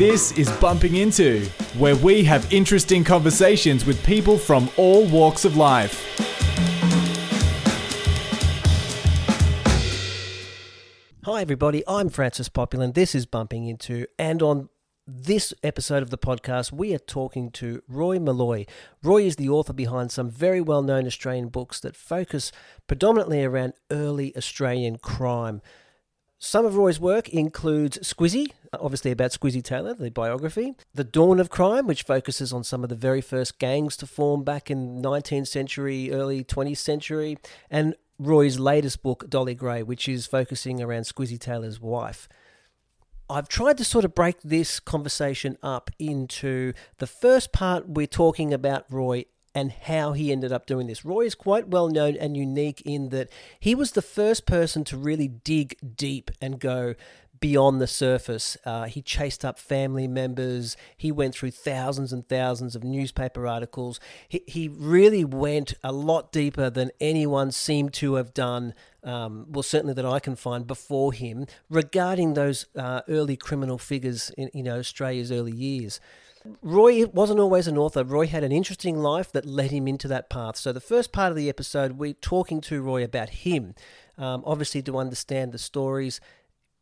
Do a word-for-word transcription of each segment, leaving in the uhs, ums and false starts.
This is Bumping Into, where we have interesting conversations with people from all walks of life. Hi everybody, I'm Francis Populin. This is Bumping Into, and on this episode of the podcast, we are talking to Roy Maloy. Roy is the author behind some very well-known Australian books that focus predominantly around early Australian crime. Some of Roy's work includes Squizzy, obviously about Squizzy Taylor, the biography, The Dawn of Crime, which focuses on some of the very first gangs to form back in nineteenth century, early twentieth century, and Roy's latest book, Dolly Gray, which is focusing around Squizzy Taylor's wife. I've tried to sort of break this conversation up into the first part. We're talking about Roy and how he ended up doing this. Roy is quite well known and unique in that he was the first person to really dig deep and go beyond the surface. Uh, he chased up family members. He went through thousands and thousands of newspaper articles. He, he really went a lot deeper than anyone seemed to have done, Um, well, certainly that I can find before him, regarding those uh, early criminal figures in you know, Australia's early years. Roy wasn't always an author. Roy had an interesting life that led him into that path. So the first part of the episode, we're talking to Roy about him. Um, obviously, to understand the stories,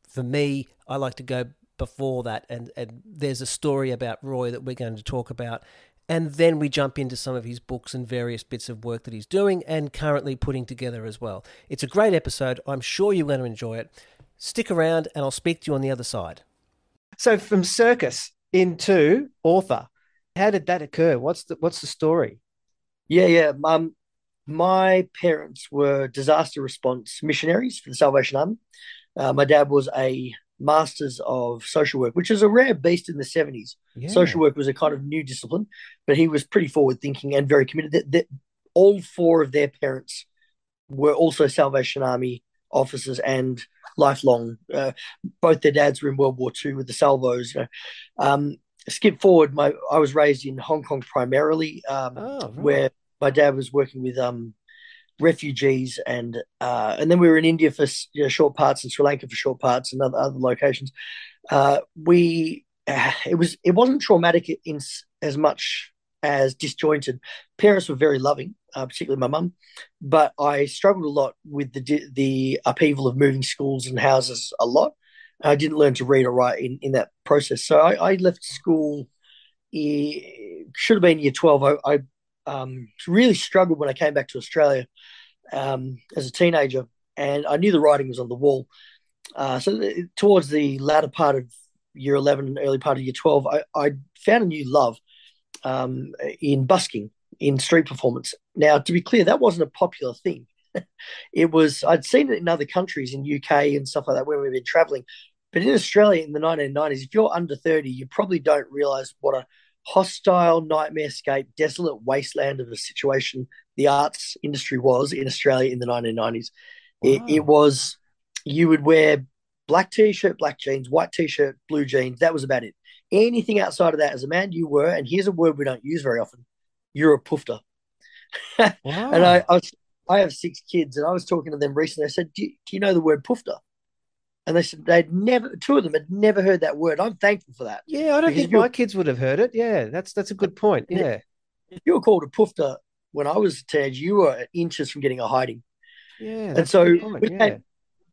for me, I like to go before that, and, and there's a story about Roy that we're going to talk about. And then we jump into some of his books and various bits of work that he's doing and currently putting together as well. It's a great episode. I'm sure you're going to enjoy it. Stick around and I'll speak to you on the other side. So from circus into author, how did that occur? What's the, what's the story? Yeah, yeah. Um, my parents were disaster response missionaries for the Salvation Army. Uh, my dad was a Masters of Social Work, which is a rare beast in the seventies. Yeah. Social work was a kind of new discipline, but he was pretty forward-thinking and very committed. That, that all four of their parents were also Salvation Army officers and lifelong. Uh, both their dads were in World War Two with the Salvos. You know. um, skip forward, my I was raised in Hong Kong primarily, um, oh, right. where my dad was working with um, refugees, and uh, and then we were in India for you know, short parts, and Sri Lanka for short parts, and other, other locations. Uh, we uh, it was it wasn't traumatic in as much as disjointed. Parents were very loving, uh, particularly my mum, but I struggled a lot with the the upheaval of moving schools and houses a lot. I didn't learn to read or write in, in that process, so I, I left school. It should have been year twelve. I, I Um, really struggled when I came back to Australia um, as a teenager, and I knew the writing was on the wall. Uh, so th- towards the latter part of year eleven and early part of year twelve, I, I found a new love um, in busking, in street performance. Now, to be clear, that wasn't a popular thing. It was, I'd seen it in other countries, in U K and stuff like that, where we've been travelling. But in Australia in the nineteen nineties, if you're under thirty, you probably don't realise what a hostile, nightmarescape, desolate wasteland of a situation the arts industry was in Australia in the nineteen nineties. Wow. It, it was, you would wear black T-shirt, black jeans, white T-shirt, blue jeans. That was about it. Anything outside of that, as a man, you were, and here's a word we don't use very often, you're a poofter. Wow. And I I, was, I have six kids, and I was talking to them recently. I said, do you, do you know the word poofter? And they said they'd never, two of them had never heard that word. I'm thankful for that. Yeah, I don't think my kids would have heard it. Yeah, that's that's a good point. Yeah. If you were called a poofter when I was a teenager, you were inches from getting a hiding. Yeah. And so we, yeah. Came,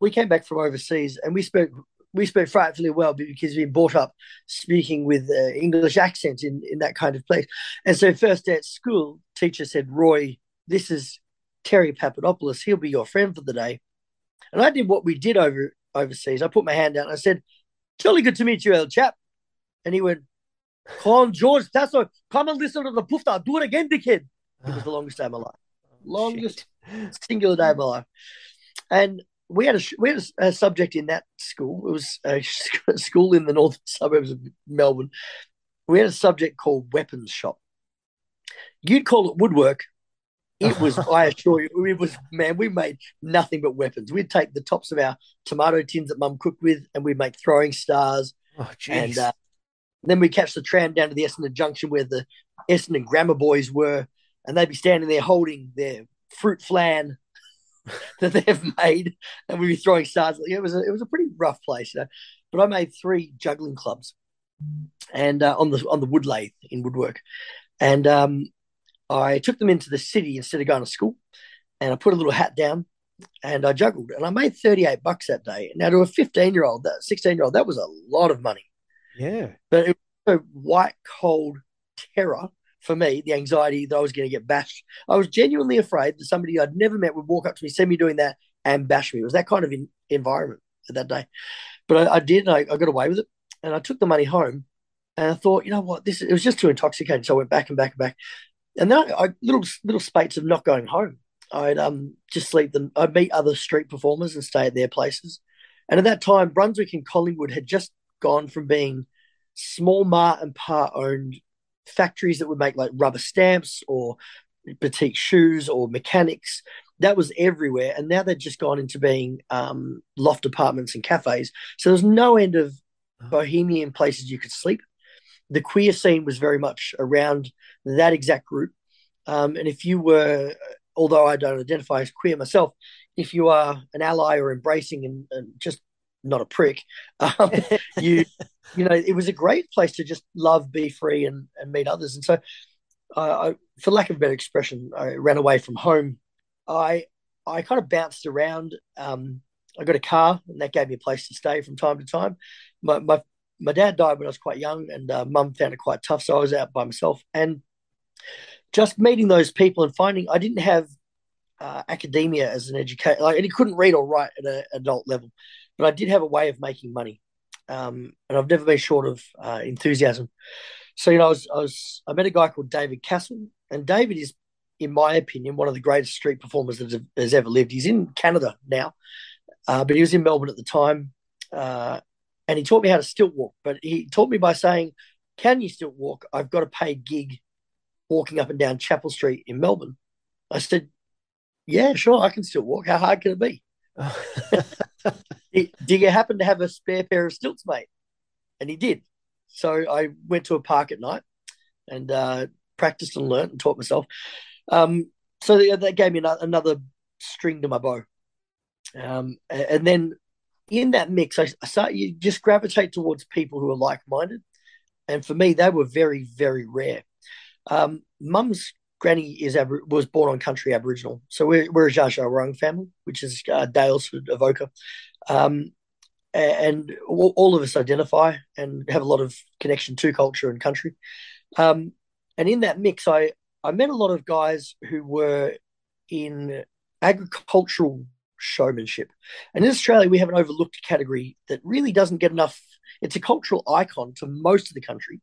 we came back from overseas, and we spoke we spoke frightfully well because we'd been brought up speaking with uh, English accents in, in that kind of place. And so first day at school, teacher said, Roy, this is Terry Papadopoulos. He'll be your friend for the day. And I did what we did over overseas. I put my hand out and I said, jolly good to meet you, old chap. And he went, Con George Tasso, come and listen to the poofta. Do it again, dickhead. It was the longest day of my life. Longest Shit. Singular day of my life. And we had a we had a, a subject in that school. It was a school in the northern suburbs of Melbourne. We had a subject called weapons shop. You'd call it woodwork. It was, I assure you, it was, man, we made nothing but weapons. We'd take the tops of our tomato tins that Mum cooked with, and we'd make throwing stars. Oh, and uh, then we'd catch the tram down to the Essendon Junction where the Essendon Grammar Boys were, and they'd be standing there holding their fruit flan that they've made, and we'd be throwing stars. It was a, it was a pretty rough place, you know. But I made three juggling clubs. and uh, on the on the wood lathe in woodwork. And um, I took them into the city instead of going to school, and I put a little hat down and I juggled, and I made thirty-eight bucks that day. Now, to a fifteen-year-old, that sixteen-year-old, that was a lot of money. Yeah. But it was a white, cold terror for me, the anxiety that I was going to get bashed. I was genuinely afraid that somebody I'd never met would walk up to me, see me doing that, and bash me. It was that kind of in- environment that day. But I, I did, and I, I got away with it, and I took the money home, and I thought, you know what, this it was just too intoxicating. So I went back and back and back. And then I, I little little spates of not going home. I'd um just sleep them. I'd meet other street performers and stay at their places. And at that time, Brunswick and Collingwood had just gone from being small mart and pa owned factories that would make like rubber stamps or boutique shoes or mechanics. That was everywhere. And now they'd just gone into being um, loft apartments and cafes. So there was no end of bohemian places you could sleep. The queer scene was very much around that exact group. Um, and if you were, although I don't identify as queer myself, if you are an ally or embracing and, and just not a prick, um, you you know, it was a great place to just love, be free, and, and meet others. And so uh, I, for lack of a better expression, I ran away from home. I I kind of bounced around. Um, I got a car, and that gave me a place to stay from time to time. My my My dad died when I was quite young, and uh, mum found it quite tough. So I was out by myself, and just meeting those people and finding I didn't have uh, academia as an educator. Like, and he couldn't read or write at an adult level, but I did have a way of making money. Um, and I've never been short of uh, enthusiasm. So, you know, I was, I was, I met a guy called David Castle, and David is, in my opinion, one of the greatest street performers that has ever lived. He's in Canada now, uh, but he was in Melbourne at the time. Uh, And he taught me how to stilt walk, but he taught me by saying, can you stilt walk? I've got a paid gig walking up and down Chapel Street in Melbourne. I said, yeah, sure, I can stilt walk. How hard can it be? Do you happen to have a spare pair of stilts, mate? And he did. So I went to a park at night and uh, practiced and learnt and taught myself. Um, so that gave me another string to my bow. Um, and then... in that mix, I, I start, you just gravitate towards people who are like-minded. And for me, they were very, very rare. Um, Mum's granny is was born on country Aboriginal. So we're, we're a Zha Zha Wurrung family, which is uh, Dalesford, Avoca. Um, and all, all of us identify and have a lot of connection to culture and country. Um, and in that mix, I, I met a lot of guys who were in agricultural showmanship. And in Australia, we have an overlooked category that really doesn't get enough. It's a cultural icon to most of the country,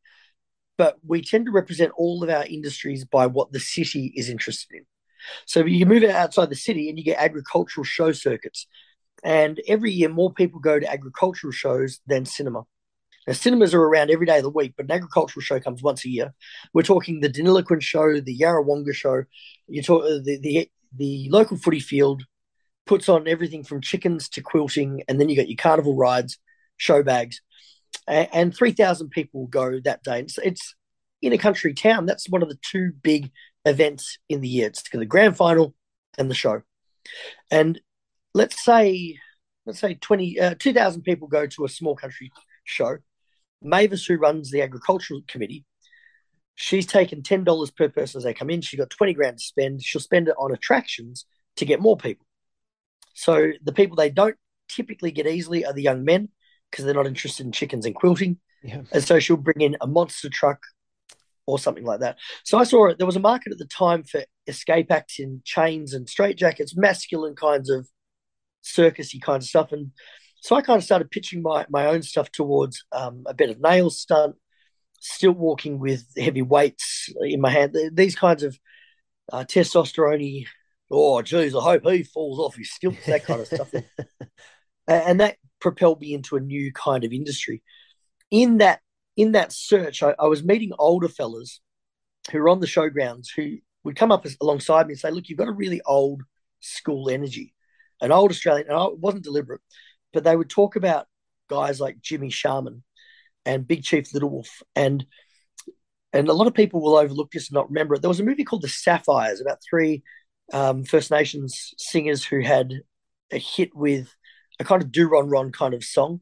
but we tend to represent all of our industries by what the city is interested in. So you move outside the city and you get agricultural show circuits. And every year, more people go to agricultural shows than cinema. Now, cinemas are around every day of the week, but an agricultural show comes once a year. We're talking the Deniliquin show, the Yarrawonga show, you talk the the, the local footy field puts on everything from chickens to quilting, and then you got your carnival rides, show bags, and, and three thousand people go that day. It's, it's in a country town. That's one of the two big events in the year. It's the grand final and the show. And let's say let's say twenty, uh, two thousand people go to a small country show. Mavis, who runs the agricultural committee, she's taken ten dollars per person as they come in. She's got twenty grand to spend. She'll spend it on attractions to get more people. So the people they don't typically get easily are the young men, because they're not interested in chickens and quilting. Yeah. And so she'll bring in a monster truck or something like that. So I saw it. There was a market at the time for escape acts in chains and straitjackets, masculine kinds of circusy kinds of stuff. And so I kind of started pitching my, my own stuff towards um, a bit of nail stunt, stilt walking with heavy weights in my hand, these kinds of uh, testosterone-y, oh, geez, I hope he falls off his stilts, that kind of stuff. And that propelled me into a new kind of industry. In that in that search, I, I was meeting older fellas who were on the showgrounds who would come up as, alongside me and say, look, you've got a really old school energy, an old Australian. And I, it wasn't deliberate, but they would talk about guys like Jimmy Sharman and Big Chief Little Wolf, and and a lot of people will overlook this and not remember it. There was a movie called The Sapphires about three – Um, First Nations singers who had a hit with a kind of do-ron-ron kind of song.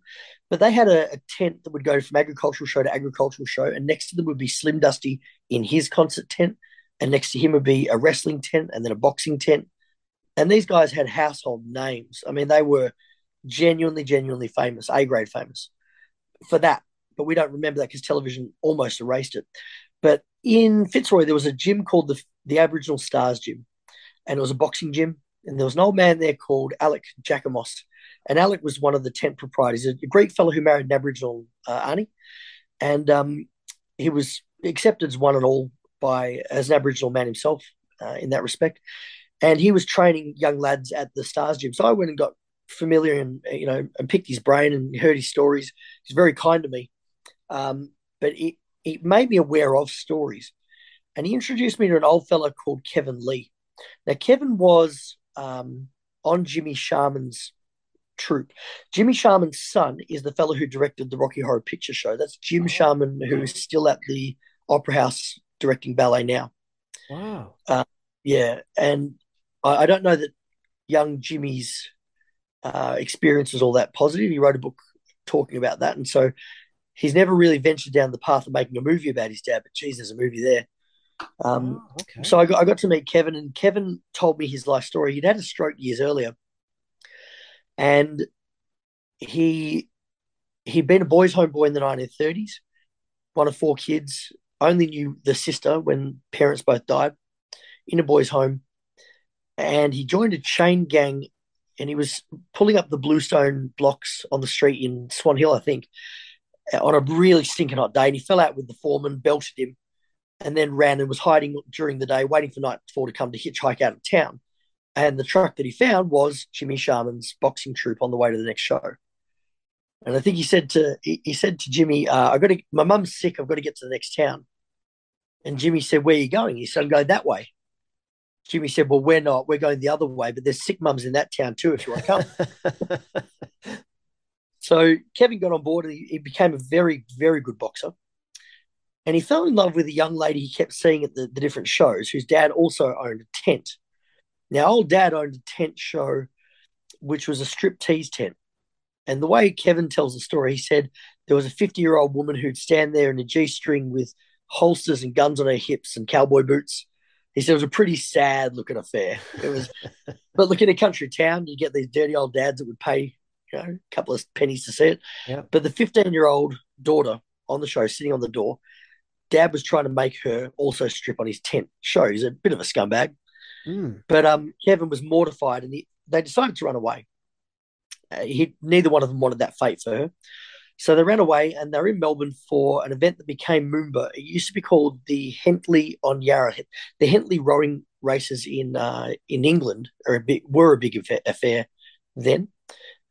But they had a, a tent that would go from agricultural show to agricultural show, and next to them would be Slim Dusty in his concert tent, and next to him would be a wrestling tent and then a boxing tent. And these guys had household names. I mean, they were genuinely, genuinely famous, A-grade famous for that. But we don't remember that because television almost erased it. But in Fitzroy, there was a gym called the, the Aboriginal Stars Gym, and it was a boxing gym. And there was an old man there called Alec Jacomos. And Alec was one of the tent proprietors, a Greek fellow who married an Aboriginal uh, auntie. And um, he was accepted as one and all by as an Aboriginal man himself uh, in that respect. And he was training young lads at the Stars Gym. So I went and got familiar and, you know, and picked his brain and heard his stories. He's very kind to me. Um, but it, it made me aware of stories. And he introduced me to an old fella called Kevin Lee. Now, Kevin was um, on Jimmy Sharman's troupe. Jimmy Sharman's son is the fellow who directed the Rocky Horror Picture Show. That's Jim oh. Sharman, who is still at the Opera House directing ballet now. Wow. Uh, yeah. And I, I don't know that young Jimmy's uh, experience was all that positive. He wrote a book talking about that. And so he's never really ventured down the path of making a movie about his dad, but geez, there's a movie there. Um, oh, okay. So I got, I got to meet Kevin, and Kevin told me his life story. He'd had a stroke years earlier, and he, he'd been a boys' home boy in the nineteen thirties, one of four kids, only knew the sister when parents both died, in a boys' home. And he joined a chain gang, and he was pulling up the bluestone blocks on the street in Swan Hill, I think, on a really stinking hot day. And he fell out with the foreman, belted him, and then ran and was hiding during the day, waiting for nightfall to come to hitchhike out of town. And the truck that he found was Jimmy Sharman's boxing troupe on the way to the next show. And I think he said to he said to Jimmy, uh, "I've got to. My mum's sick. I've got to get to the next town." And Jimmy said, "Where are you going?" He said, "I'm going that way." Jimmy said, "Well, we're not. We're going the other way, but there's sick mums in that town too if you want to come." So Kevin got on board, and he, he became a very, very good boxer. And he fell in love with a young lady he kept seeing at the, the different shows, whose dad also owned a tent. Now, old dad owned a tent show, which was a striptease tent. And the way Kevin tells the story, he said there was a fifty-year-old woman who'd stand there in a G-string with holsters and guns on her hips and cowboy boots. He said it was a pretty sad-looking affair. It was, but look, in a country town, you get these dirty old dads that would pay, you know, a couple of pennies to see it. Yeah. But the fifteen-year-old daughter on the show, sitting on the door, Dad was trying to make her also strip on his tent show. He's a bit of a scumbag. Mm. But um, Kevin was mortified, and he, they decided to run away. Uh, he, neither one of them wanted that fate for her. So they ran away, and they're in Melbourne for an event that became Moomba. It used to be called the Henley-on-Yarra. The Henley rowing races in uh, in England are a bit, were a big affair then.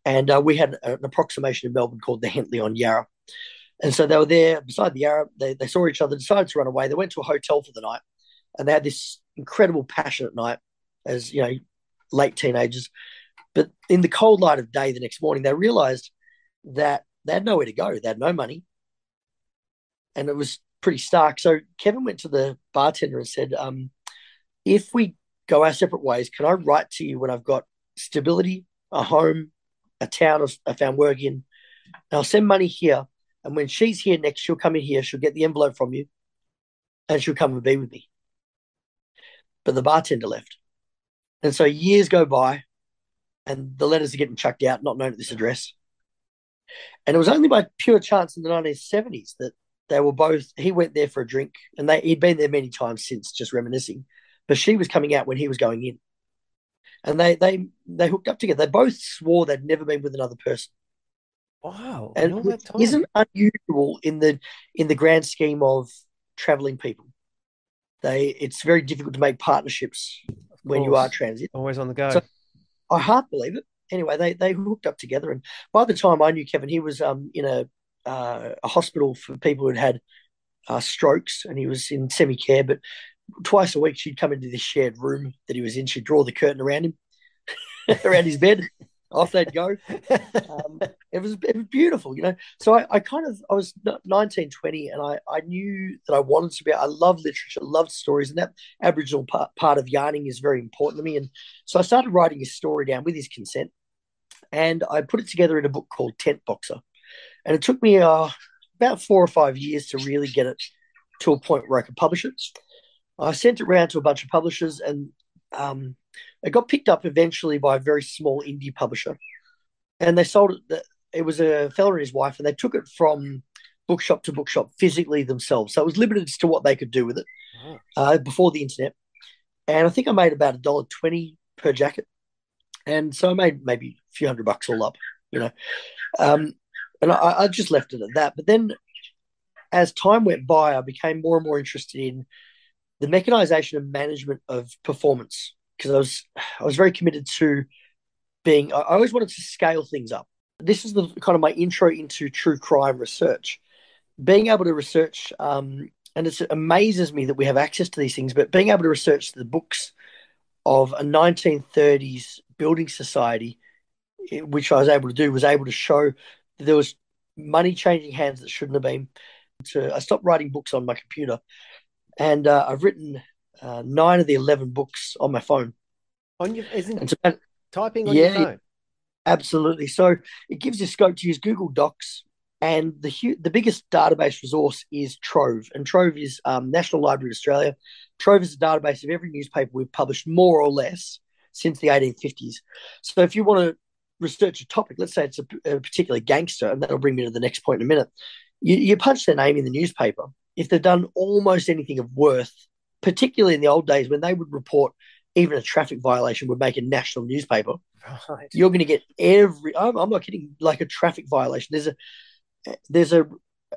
And uh, we had an approximation in Melbourne called the Henley-on-Yarra. And so they were there beside the Arab. They, they saw each other, decided to run away. They went to a hotel for the night, and they had this incredible passion at night as, you know, late teenagers. But in the cold light of day the next morning, they realized that they had nowhere to go. They had no money, and it was pretty stark. So Kevin went to the bartender and said, um, if we go our separate ways, can I write to you when I've got stability, a home, a town I found work in? And I'll send money here. And when she's here next, she'll come in here, she'll get the envelope from you, and she'll come and be with me. But the bartender left. And so years go by, and the letters are getting chucked out, not known at this address. And it was only by pure chance in the nineteen seventies that they were both, he went there for a drink, and they, he'd been there many times since, just reminiscing. But she was coming out when he was going in. And they they they hooked up together. They both swore they'd never been with another person. Wow. And all that time. Isn't unusual in the in the grand scheme of traveling people. They it's very difficult to make partnerships when you are transit. Always on the go. So I hard believe it. Anyway, they they hooked up together, and by the time I knew Kevin, he was um in a uh, a hospital for people who'd had uh, strokes, and he was in semi care, but twice a week she'd come into this shared room that he was in, she'd draw the curtain around him around his bed. Off they'd go. Um, it was it was beautiful, you know. So I, I kind of I was nineteen, twenty, and I, I knew that I wanted to be. I loved literature, loved stories, and that Aboriginal part, part of yarning is very important to me. And so I started writing his story down with his consent, and I put it together in a book called Tent Boxer. And it took me uh, about four or five years to really get it to a point where I could publish it. I sent it around to a bunch of publishers, and um, it got picked up eventually by a very small indie publisher. And they sold it. It was a fella and his wife, and they took it from bookshop to bookshop physically themselves. So it was limited as to what they could do with it uh, before the internet. And I think I made about a dollar twenty per jacket. And so I made maybe a few hundred bucks all up, you know. Um, and I, I just left it at that. But then as time went by, I became more and more interested in the mechanization and management of performance, because I was I was very committed to being – I always wanted to scale things up. This is the kind of my intro into true crime research. Being able to research um, – and it's, it amazes me that we have access to these things, but being able to research the books of a nineteen thirties building society, which I was able to do, was able to show that there was money changing hands that shouldn't have been. So I stopped writing books on my computer, and uh, I've written uh, nine of the eleven books on my phone. On your, isn't about, typing on yeah, your phone? Absolutely. So it gives you scope to use Google Docs, and the hu- the biggest database resource is Trove, and Trove is um, National Library of Australia. Trove is a database of every newspaper we've published, more or less, since the eighteen fifties. So if you want to research a topic, let's say it's a, a particular gangster, and that'll bring me to the next point in a minute, you, you punch their name in the newspaper. If they've done almost anything of worth, particularly in the old days when they would report even a traffic violation would make a national newspaper, right. You're going to get every – I'm not kidding, like a traffic violation. There's a there's a,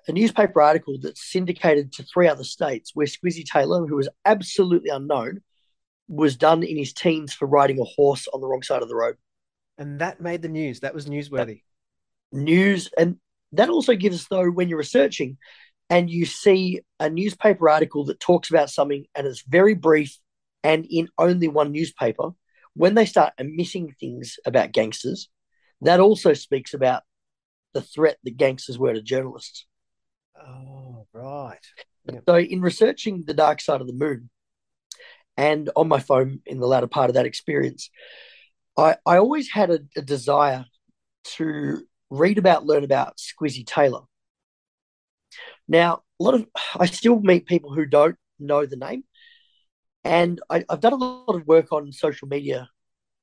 a newspaper article that's syndicated to three other states where Squizzy Taylor, who was absolutely unknown, was done in his teens for riding a horse on the wrong side of the road. And that made the news. That was newsworthy. News. And that also gives, though, when you're researching and you see a newspaper article that talks about something and it's very brief and in only one newspaper, when they start omitting things about gangsters, that also speaks about the threat that gangsters were to journalists. Oh, right. Yep. So in researching The Dark Side of the Moon, and on my phone in the latter part of that experience, I, I always had a, a desire to read about, learn about Squizzy Taylor. Now, a lot of I still meet people who don't know the name, and I, I've done a lot of work on social media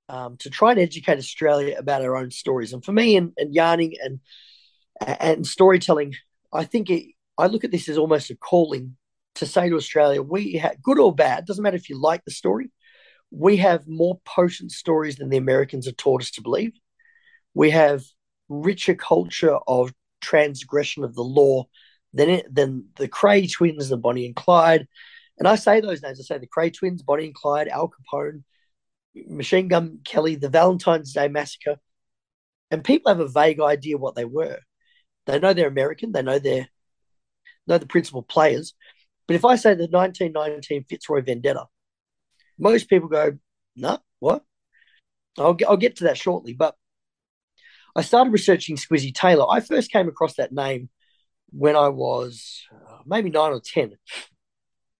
um, to try and educate Australia about our own stories. And for me, and, and yarning and and storytelling, I think it, I look at this as almost a calling to say to Australia, we have, good or bad, doesn't matter if you like the story, we have more potent stories than the Americans have taught us to believe. We have richer culture of transgression of the law than it, than the Cray twins, the Bonnie and Clyde. And I say those names. I say the Cray twins, Bonnie and Clyde, Al Capone, Machine Gun Kelly, the Valentine's Day Massacre. And people have a vague idea what they were. They know they're American. They know they're know the principal players. But if I say the nineteen nineteen Fitzroy Vendetta, most people go, no, nah, what? I'll get, I'll get to that shortly. But I started researching Squizzy Taylor. I first came across that name when I was maybe nine or ten.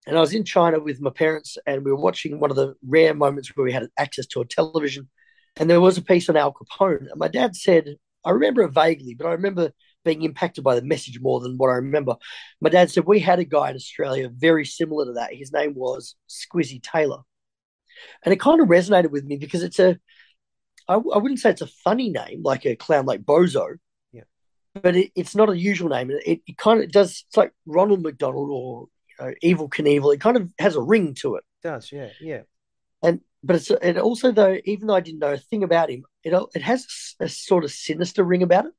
And I was in China with my parents, and we were watching one of the rare moments where we had access to a television. And there was a piece on Al Capone. And my dad said, I remember it vaguely, but I remember being impacted by the message more than what I remember. My dad said, we had a guy in Australia very similar to that. His name was Squizzy Taylor. And it kind of resonated with me because it's a, I, I wouldn't say it's a funny name, like a clown like Bozo, yeah. but it, it's not a usual name. It, it kind of does, it's like Ronald McDonald or you know, Evil Knievel. It kind of has a ring to it. It does, yeah, yeah. And But it's it also, though, even though I didn't know a thing about him, it, it has a, a sort of sinister ring about it.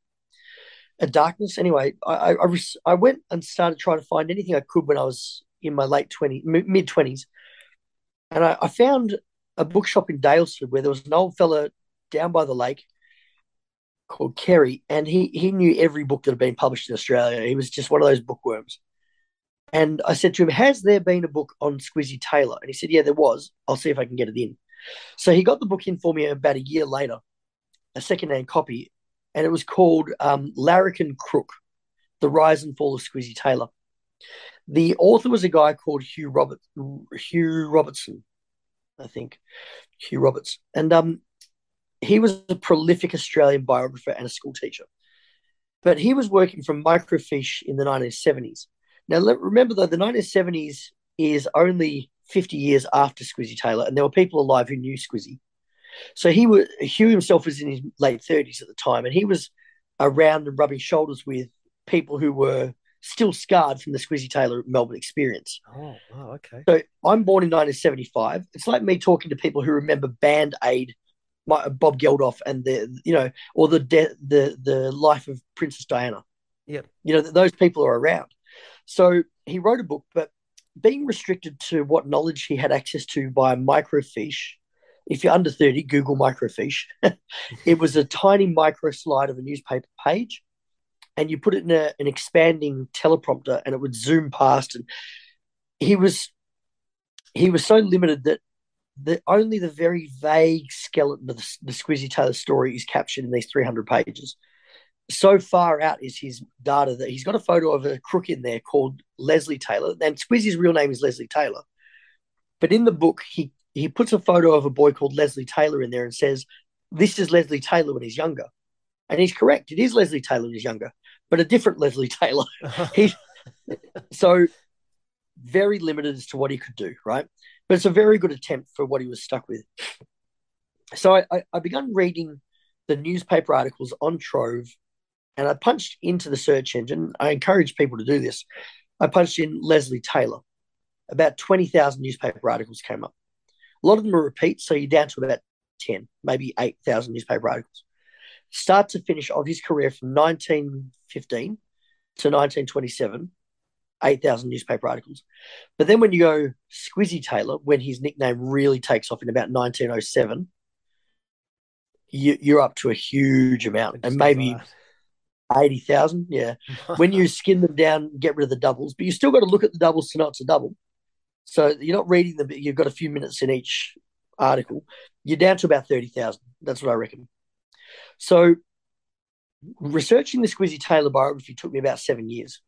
A darkness. Anyway, I, I, I went and started trying to find anything I could when I was in my late twenties, mid-twenties. And I, I found a bookshop in Daylesford where there was an old fella down by the lake called Kerry, and he he knew every book that had been published in Australia. He was just one of those bookworms. And I said to him, has there been a book on Squizzy Taylor? And he said, yeah, there was. I'll see if I can get it in. So he got the book in for me about a year later, a secondhand copy, and it was called um, Larrikin Crook, The Rise and Fall of Squizzy Taylor. The author was a guy called Hugh Roberts, Hugh Robertson, I think, Hugh Roberts. And um, he was a prolific Australian biographer and a school teacher, but he was working from microfiche in the nineteen seventies. Now, let, remember, though, the nineteen seventies is only fifty years after Squizzy Taylor, and there were people alive who knew Squizzy. So he was, Hugh himself was in his late thirties at the time, and he was around and rubbing shoulders with people who were still scarred from the Squizzy Taylor Melbourne experience. Oh, wow, okay. So I'm born in nineteen seventy-five. It's like me talking to people who remember Band-Aid, my, Bob Geldof, and the, you know, or the de- the the life of Princess Diana. Yeah, you know, those people are around. So he wrote a book, but being restricted to what knowledge he had access to by microfiche. If you're under thirty, Google microfiche. It was a tiny micro slide of a newspaper page, and you put it in a, an expanding teleprompter, and it would zoom past. And he was he was so limited that the only the very vague skeleton of the, the Squizzy Taylor story is captured in these three hundred pages. So far out is his data that he's got a photo of a crook in there called Leslie Taylor, and Squizzy's real name is Leslie Taylor. But in the book, he he puts a photo of a boy called Leslie Taylor in there and says, this is Leslie Taylor when he's younger. And he's correct. It is Leslie Taylor when he's younger, but a different Leslie Taylor. he, so very limited as to what he could do, right? But it's a very good attempt for what he was stuck with. So I, I, I began reading the newspaper articles on Trove, and I punched into the search engine. I encourage people to do this. I punched in Leslie Taylor. About twenty thousand newspaper articles came up. A lot of them are repeats, so you're down to about ten, maybe eight thousand newspaper articles. Start to finish of his career from nineteen fifteen to nineteen twenty-seven, eight thousand newspaper articles. But then when you go Squizzy Taylor, when his nickname really takes off in about nineteen oh seven, you, you're up to a huge amount, and maybe eighty thousand, yeah. When you skin them down, get rid of the doubles, but you still got to look at the doubles to know it's a double. So you're not reading them, but you've got a few minutes in each article. You're down to about thirty thousand. That's what I reckon. So researching the Squizzy Taylor biography took me about seven years.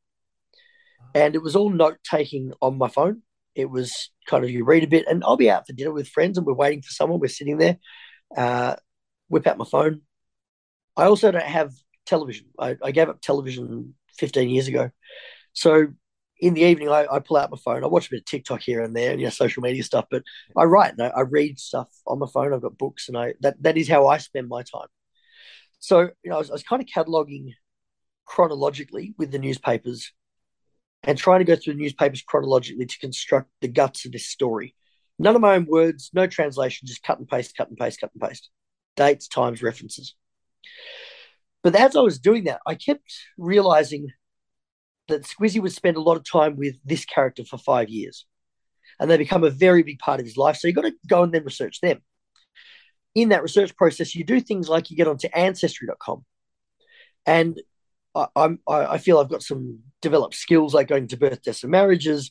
And it was all note-taking on my phone. It was kind of you read a bit, and I'll be out for dinner with friends and we're waiting for someone. We're sitting there, uh, whip out my phone. I also don't have television. I, I gave up television fifteen years ago. So in the evening, I, I pull out my phone. I watch a bit of TikTok here and there, and you know, social media stuff. But I write and I, I read stuff on my phone. I've got books, and I that, that is how I spend my time. So you know, I was, I was kind of cataloging chronologically with the newspapers, and trying to go through the newspapers chronologically to construct the guts of this story. None of my own words, no translation, just cut and paste, cut and paste, cut and paste, dates, times, references. But as I was doing that, I kept realizing that Squizzy would spend a lot of time with this character for five years, and they become a very big part of his life. So you've got to go and then research them. In that research process, you do things like you get onto ancestry dot com, and I, I'm, I feel I've got some developed skills like going to birth, deaths, and marriages,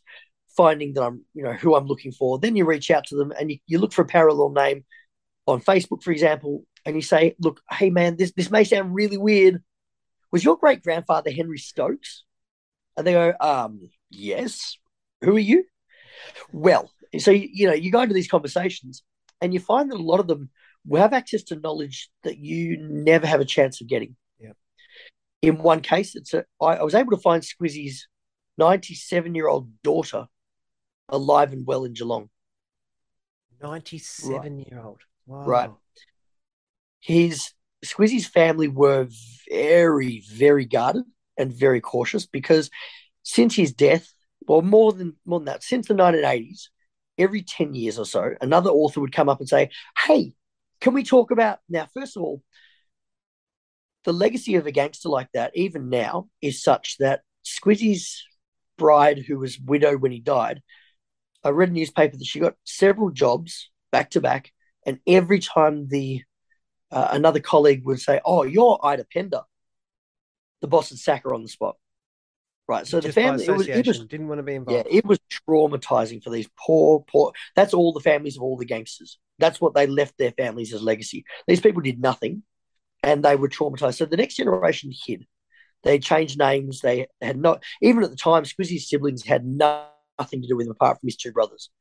finding that I'm, you know, who I'm looking for. Then you reach out to them and you, you look for a parallel name on Facebook, for example, and you say, "Look, hey man, this this may sound really weird. Was your great grandfather Henry Stokes?" And they go, um, yes, who are you? Well, so, you, you know, you go into these conversations and you find that a lot of them will have access to knowledge that you never have a chance of getting. Yeah. In one case, it's a, I, I was able to find Squizzy's ninety-seven-year-old daughter alive and well in Geelong. ninety-seven-year-old. Wow. Right. His Squizzy's family were very, very guarded and very cautious, because since his death, well, more than more than that, since the nineteen eighties, every ten years or so, another author would come up and say, "Hey, can we talk about..." Now, first of all, the legacy of a gangster like that, even now, is such that Squizzy's bride, who was widowed when he died, I read a newspaper that she got several jobs back to back, and every time the uh, another colleague would say, "Oh, you're Ida Pender," the boss had sacked her on the spot, right? So just the family it was, it was, didn't want to be involved. Yeah, it was traumatizing for these poor, poor. That's all the families of all the gangsters. That's what they left their families as legacy. These people did nothing, and they were traumatized. So the next generation hid. They changed names. They had not even at the time. Squizzy's siblings had nothing to do with him apart from his two brothers.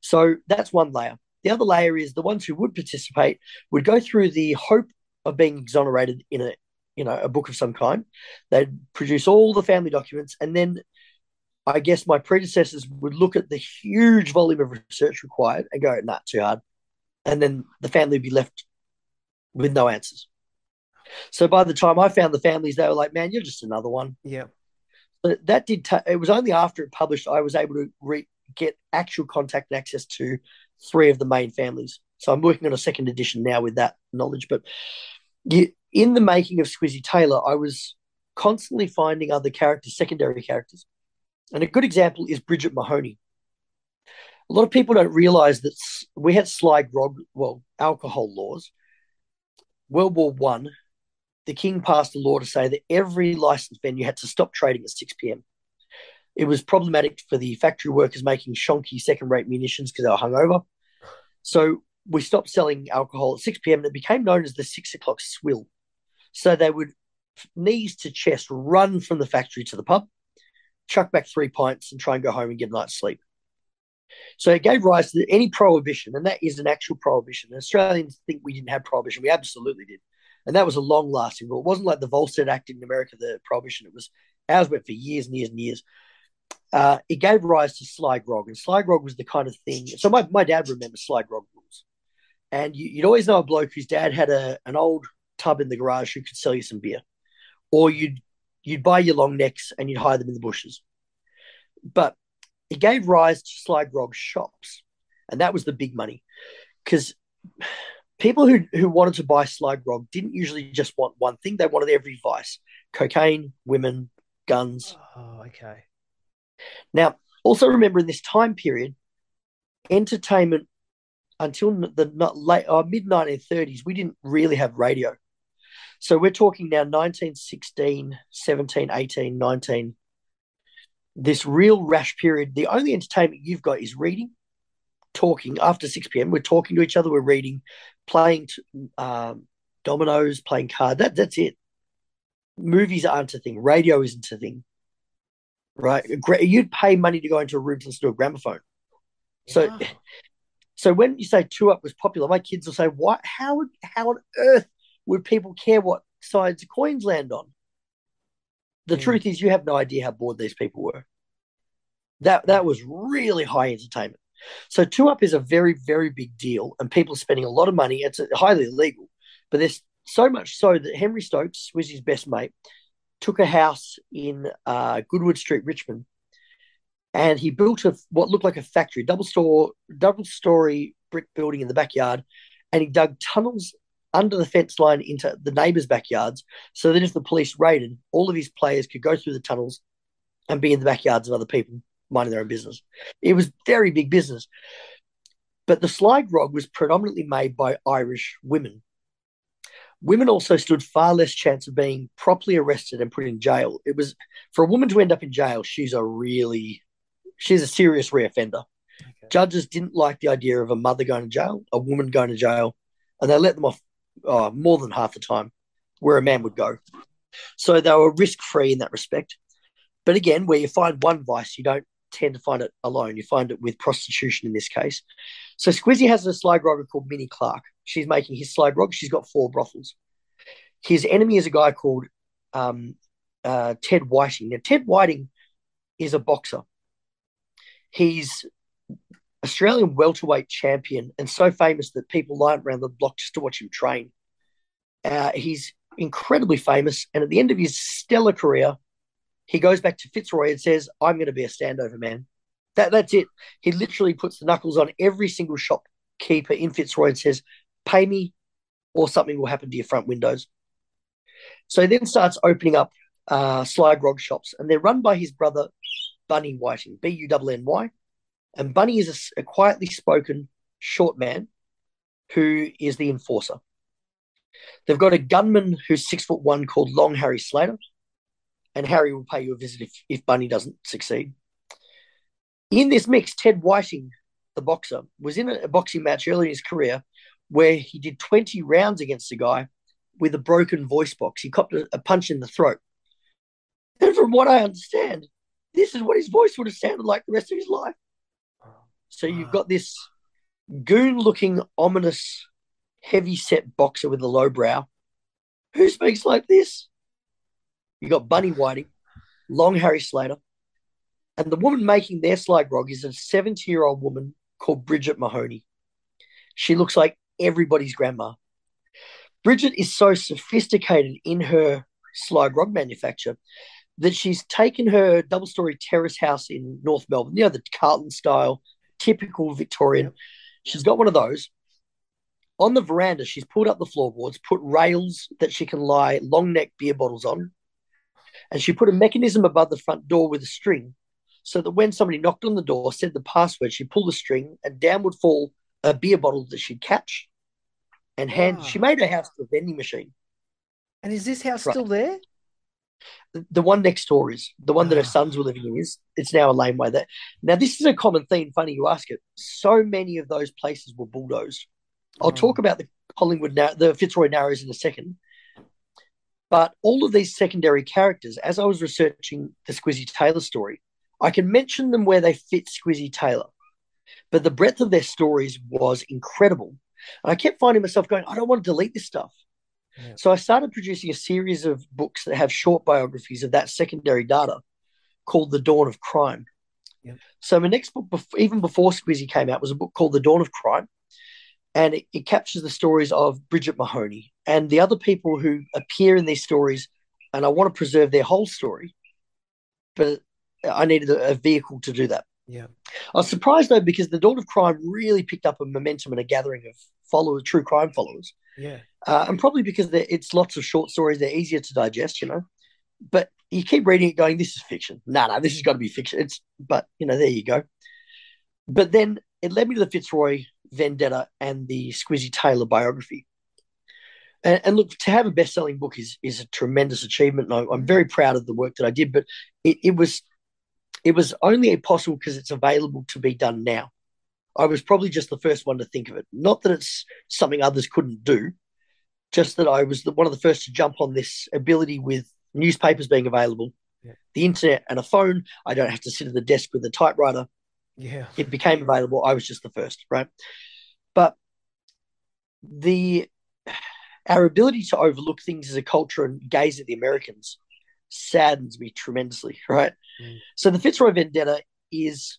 So that's one layer. The other layer is the ones who would participate would go through the hope of being exonerated in a, you know, a book of some kind. They'd produce all the family documents, and then I guess my predecessors would look at the huge volume of research required and go, nah, too hard. And then the family would be left with no answers. So by the time I found the families, they were like, man, you're just another one. Yeah. But that did, ta- it was only after it published, I was able to re- get actual contact and access to three of the main families. So I'm working on a second edition now with that knowledge. But in the making of Squizzy Taylor, I was constantly finding other characters, secondary characters. And a good example is Bridget Mahoney. A lot of people don't realise that we had sly grog, well, alcohol laws. World War One, the king passed a law to say that every licensed venue had to stop trading at six p.m. It was problematic for the factory workers making shonky second-rate munitions because they were hungover. So we stopped selling alcohol at six p.m. and it became known as the six o'clock swill. So they would, knees to chest, run from the factory to the pub, chuck back three pints and try and go home and get a night's sleep. So it gave rise to any prohibition, and that is an actual prohibition. And Australians think we didn't have prohibition. We absolutely did. And that was a long-lasting rule. It wasn't like the Volstead Act in America, the prohibition. It was ours went for years and years and years. Uh, it gave rise to sly grog, and sly grog was the kind of thing. So my, my dad remembers sly grog rules. And you, you'd always know a bloke whose dad had a, an old tub in the garage who could sell you some beer. Or you'd You'd buy your long necks and you'd hide them in the bushes. But it gave rise to sly grog shops, and that was the big money, because people who, who wanted to buy sly grog didn't usually just want one thing. They wanted every vice: cocaine, women, guns. Oh, okay. Now, also remember in this time period, entertainment until the late oh, mid nineteen thirties, we didn't really have radio. So we're talking now nineteen sixteen, seventeen, eighteen, nineteen. This real rash period, the only entertainment you've got is reading, talking. After six p.m., we're talking to each other, we're reading, playing um, dominoes, playing cards. That, that's it. Movies aren't a thing. Radio isn't a thing, right? You'd pay money to go into a room to listen to a gramophone. Yeah. So so when you say two-up was popular, my kids will say, "What? How, how on earth would people care what sides coins land on?" The mm. truth is you have no idea how bored these people were. That that was really high entertainment. So two-up is a very, very big deal, and people are spending a lot of money. It's highly illegal, but there's so much so that Henry Stokes, who was his best mate, took a house in uh, Goodwood Street, Richmond, and he built a, what looked like a factory, double store, double-story brick building in the backyard, and he dug tunnels under the fence line into the neighbours' backyards so that if the police raided, all of his players could go through the tunnels and be in the backyards of other people minding their own business. It was very big business. But the sly grog was predominantly made by Irish women. Women also stood far less chance of being properly arrested and put in jail. It was, for a woman to end up in jail, she's a really, she's a serious reoffender. Okay. Judges didn't like the idea of a mother going to jail, a woman going to jail, and they let them off Oh, more than half the time where a man would go. So they were risk-free in that respect. But again, where you find one vice, you don't tend to find it alone. You find it with prostitution in this case. So Squizzy has a sly grogger called Minnie Clark. She's making his sly grog. She's got four brothels. His enemy is a guy called um, uh, Ted Whiting. Now, Ted Whiting is a boxer. He's Australian welterweight champion, and so famous that people line around the block just to watch him train. Uh, he's incredibly famous, and at the end of his stellar career, he goes back to Fitzroy and says, "I'm going to be a standover man." That, that's it. He literally puts the knuckles on every single shopkeeper in Fitzroy and says, "Pay me or something will happen to your front windows." So he then starts opening up uh, sly grog shops, and they're run by his brother, Bunny Whiting, B U N N Y. And Bunny is a, a quietly spoken short man who is the enforcer. They've got a gunman who's six foot one called Long Harry Slater, and Harry will pay you a visit if, if Bunny doesn't succeed. In this mix, Ted Whiting, the boxer, was in a, a boxing match early in his career where he did twenty rounds against a guy with a broken voice box. He copped a, a punch in the throat. And from what I understand, this is what his voice would have sounded like the rest of his life. So you've got this goon-looking, ominous, heavy-set boxer with a low brow. Who speaks like this? You got Bunny Whiting, Long Harry Slater, and the woman making their sly grog is a seventy-year-old woman called Bridget Mahoney. She looks like everybody's grandma. Bridget is so sophisticated in her sly grog manufacture that she's taken her double-storey terrace house in North Melbourne, you know, the Carlton-style, typical Victorian. She's got one of those. On the veranda, she's pulled up the floorboards, put rails that she can lie long-neck beer bottles on, and she put a mechanism above the front door with a string so that when somebody knocked on the door, said the password, she'd pull the string and down would fall a beer bottle that she'd catch and hand. Wow. She made her house a vending machine. And is this house right. still there? The one next door is. The one that her sons were living in is. It's now a laneway there. Now, this is a common theme. Funny you ask it. So many of those places were bulldozed. I'll mm. talk about the Collingwood, the Fitzroy Narrows in a second. But all of these secondary characters, as I was researching the Squizzy Taylor story, I can mention them where they fit Squizzy Taylor. But the breadth of their stories was incredible. And I kept finding myself going, I don't want to delete this stuff. Yeah. So I started producing a series of books that have short biographies of that secondary data called The Dawn of Crime. Yeah. So my next book, even before Squizzy came out, was a book called The Dawn of Crime. And it, it captures the stories of Bridget Mahoney and the other people who appear in these stories. And I want to preserve their whole story. But I needed a, a vehicle to do that. Yeah, I was surprised, though, because The Dawn of Crime really picked up a momentum and a gathering of followers, true crime followers. Yeah. Uh, and probably because it's lots of short stories. They're easier to digest, you know. But you keep reading it going, this is fiction. No, nah, no, nah, this has got to be fiction. It's, But, you know, there you go. But then it led me to the Fitzroy Vendetta and the Squizzy Taylor biography. And, and look, to have a best-selling book is is a tremendous achievement. And I, I'm very proud of the work that I did. But it, it was it was only possible because it's available to be done now. I was probably just the first one to think of it. Not that it's something others couldn't do, just that I was the, one of the first to jump on this ability with newspapers being available, yeah. the internet and a phone. I don't have to sit at the desk with a typewriter. Yeah, it became available. I was just the first, right? But the our ability to overlook things as a culture and gaze at the Americans saddens me tremendously, right? Mm. So the Fitzroy Vendetta is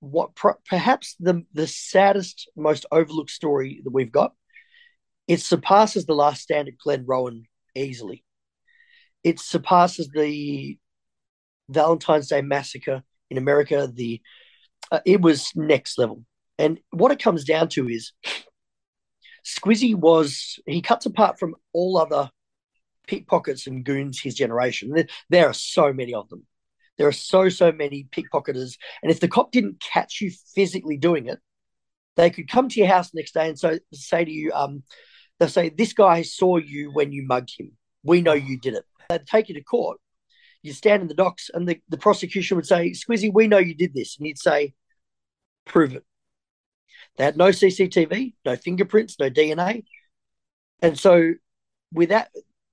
what per, perhaps the the saddest, most overlooked story that we've got. It surpasses The Last Stand at Glen Rowan easily. It surpasses the Valentine's Day Massacre in America. The uh, it was next level. And what it comes down to is Squizzy was, he cuts apart from all other pickpockets and goons his generation. There are so many of them. There are so, so many pickpocketers. And if the cop didn't catch you physically doing it, they could come to your house the next day and so say to you, um, they'll say, this guy saw you when you mugged him. We know you did it. They'd take you to court. You'd stand in the docks and the, the prosecution would say, Squizzy, we know you did this. And you'd say, prove it. They had no C C T V, no fingerprints, no D N A. And so without,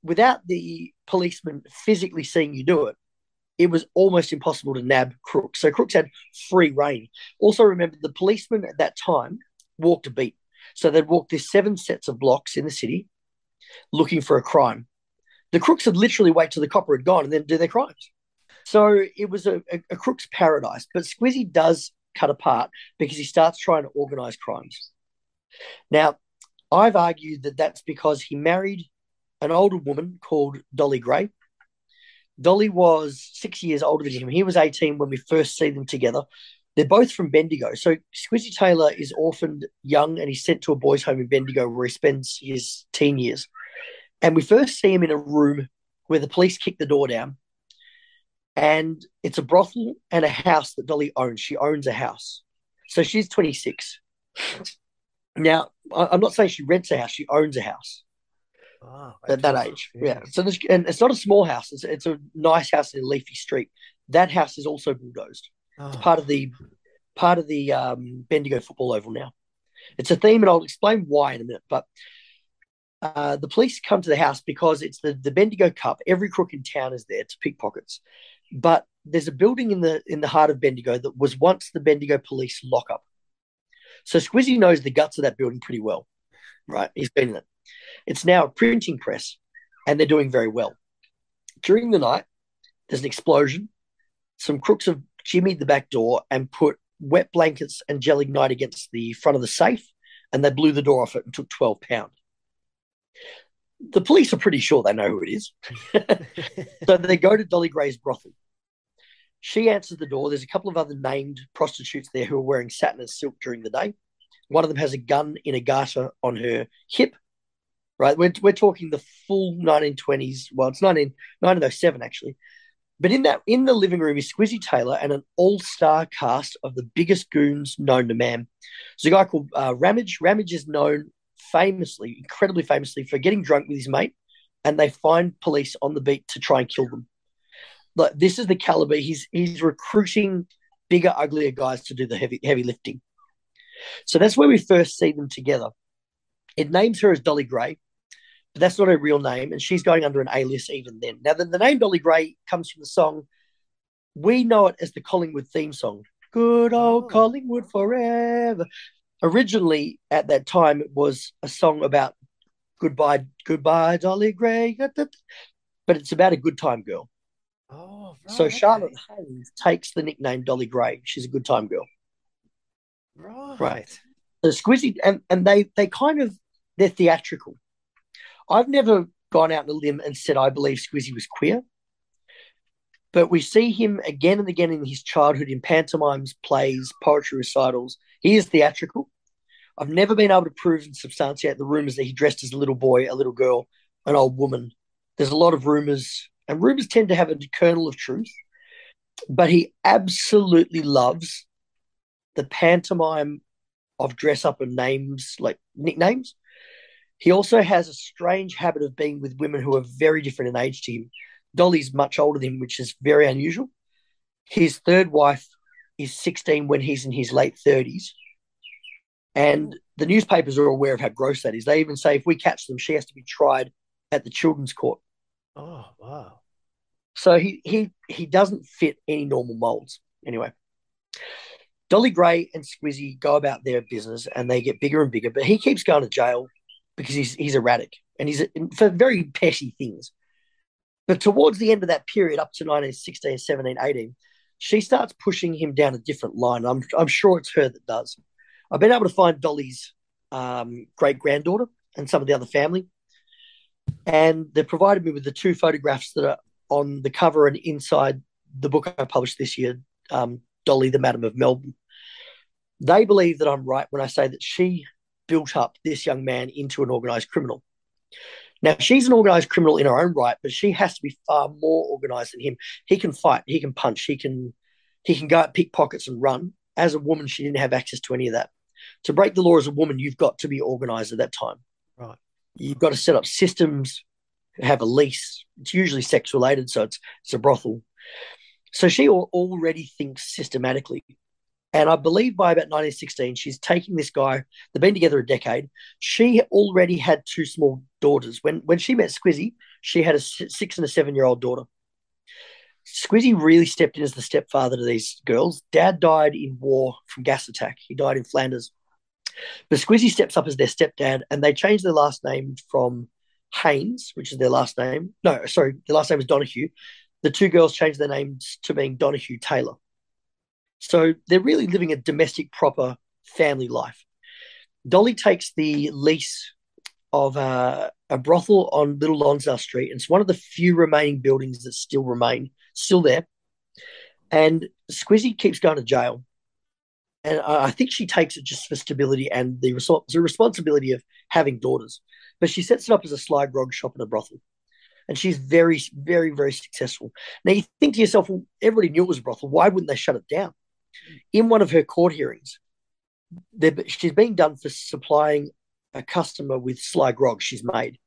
without the policeman physically seeing you do it, it was almost impossible to nab crooks. So crooks had free reign. Also remember, the policemen at that time walked a beat. So they'd walk these seven sets of blocks in the city looking for a crime. The crooks would literally wait till the copper had gone and then do their crimes. So it was a, a, a crook's paradise. But Squizzy does cut apart because he starts trying to organise crimes. Now, I've argued that that's because he married an older woman called Dolly Gray. Dolly was six years older than him. He was eighteen when we first see them together. They're both from Bendigo. So Squizzy Taylor is orphaned young and he's sent to a boys' home in Bendigo where he spends his teen years. And we first see him in a room where the police kick the door down. And it's a brothel and a house that Dolly owns. She owns a house. So she's twenty-six. Now, I'm not saying she rents a house. She owns a house. Oh, at that age, yeah. So there's, and it's not a small house. It's, it's a nice house in a leafy street. That house is also bulldozed. Oh. It's part of the part of the um, Bendigo Football Oval now. It's a theme, and I'll explain why in a minute. But uh, the police come to the house because it's the, the Bendigo Cup. Every crook in town is there to pickpockets. But there's a building in the in the heart of Bendigo that was once the Bendigo Police lockup. So Squizzy knows the guts of that building pretty well, right? He's been in it. It's now a printing press, and they're doing very well. During the night, there's an explosion. Some crooks have jimmied the back door and put wet blankets and gel ignite against the front of the safe, and they blew the door off it and took twelve pounds. The police are pretty sure they know who it is. So they go to Dolly Gray's brothel. She answers the door. There's a couple of other named prostitutes there who are wearing satin and silk during the day. One of them has a gun in a garter on her hip, right? We're, we're talking the full nineteen twenties. Well, it's nineteen oh seven, actually. But in that, in the living room is Squizzy Taylor and an all-star cast of the biggest goons known to man. There's a guy called uh, Ramage. Ramage is known famously, incredibly famously, for getting drunk with his mate, and they find police on the beat to try and kill them. Like, this is the caliber. He's he's recruiting bigger, uglier guys to do the heavy heavy lifting. So that's where we first see them together. It names her as Dolly Gray. But that's not her real name, and she's going under an alias even then. Now, the, the name Dolly Gray comes from the song. We know it as the Collingwood theme song. Good old Collingwood forever. Originally, at that time, it was a song about goodbye, goodbye, Dolly Gray. But it's about a good time girl. Oh, right, so Charlotte okay. Hayes takes the nickname Dolly Gray. She's a good time girl. Right. Right. So Squizzy, and, and they, they kind of, they're theatrical. I've never gone out on a limb and said I believe Squizzy was queer, but we see him again and again in his childhood in pantomimes, plays, poetry recitals. He is theatrical. I've never been able to prove and substantiate the rumours that he dressed as a little boy, a little girl, an old woman. There's a lot of rumours, and rumours tend to have a kernel of truth, but he absolutely loves the pantomime of dress up and names, like nicknames. He also has a strange habit of being with women who are very different in age to him. Dolly's much older than him, which is very unusual. His third wife is sixteen when he's in his late thirties. And the newspapers are aware of how gross that is. They even say if we catch them, she has to be tried at the children's court. Oh, wow. So he he he doesn't fit any normal moulds. Anyway, Dolly Gray and Squizzy go about their business and they get bigger and bigger, but he keeps going to jail because he's he's erratic and he's for very petty things. But towards the end of that period, up to nineteen sixteen, seventeen, eighteen, she starts pushing him down a different line. I'm I'm sure it's her that does. I've been able to find Dolly's um, great-granddaughter and some of the other family, and they provided me with the two photographs that are on the cover and inside the book I published this year, um, Dolly, the Madam of Melbourne. They believe that I'm right when I say that she built up this young man into an organised criminal. Now, she's an organised criminal in her own right, but she has to be far more organised than him. He can fight, he can punch, he can he can go out, pick pockets and run. As a woman, she didn't have access to any of that. To break the law as a woman, you've got to be organised at that time. Right. You've got to set up systems, have a lease. It's usually sex-related, so it's, it's a brothel. So she already thinks systematically. And I believe by about nineteen sixteen, she's taking this guy. They've been together a decade. She already had two small daughters. When when she met Squizzy, she had a six and a seven-year-old daughter. Squizzy really stepped in as the stepfather to these girls. Dad died in war from gas attack. He died in Flanders. But Squizzy steps up as their stepdad, and they changed their last name from Haynes, which is their last name. No, sorry, their last name is Donahue. The two girls changed their names to being Donahue Taylor. So they're really living a domestic, proper family life. Dolly takes the lease of uh, a brothel on Little Lonsdale Street. It's one of the few remaining buildings that still remain, still there. And Squizzy keeps going to jail. And I think she takes it just for stability and the, res- the responsibility of having daughters. But she sets it up as a sly grog shop and a brothel. And she's very, very, very successful. Now you think to yourself, well, everybody knew it was a brothel. Why wouldn't they shut it down? In one of her court hearings, she's being done for supplying a customer with sly grog she's made.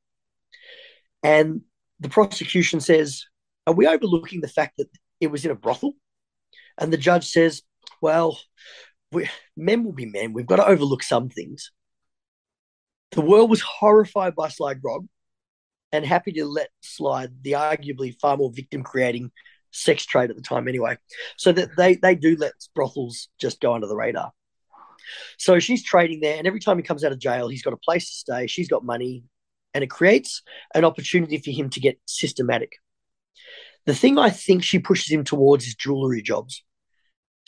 And the prosecution says, are we overlooking the fact that it was in a brothel? And the judge says, well, we, men will be men. We've got to overlook some things. The world was horrified by sly grog and happy to let slide the arguably far more victim-creating sex trade at the time anyway, so that they, they do let brothels just go under the radar. So she's trading there, and every time he comes out of jail, he's got a place to stay, she's got money, and it creates an opportunity for him to get systematic. The thing I think she pushes him towards is jewellery jobs.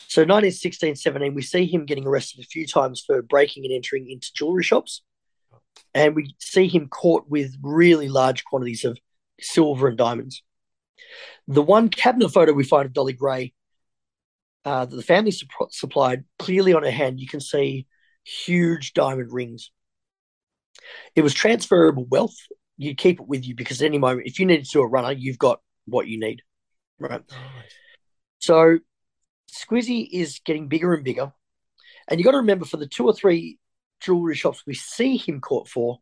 So nineteen sixteen, seventeen, we see him getting arrested a few times for breaking and entering into jewellery shops, and we see him caught with really large quantities of silver and diamonds. The one cabinet photo we find of Dolly Gray uh, that the family su- supplied, clearly on her hand, you can see huge diamond rings. It was transferable wealth. You keep it with you because at any moment, if you needed to do a runner, you've got what you need, right? Oh. So Squizzy is getting bigger and bigger. And you've got to remember, for the two or three jewellery shops we see him caught for,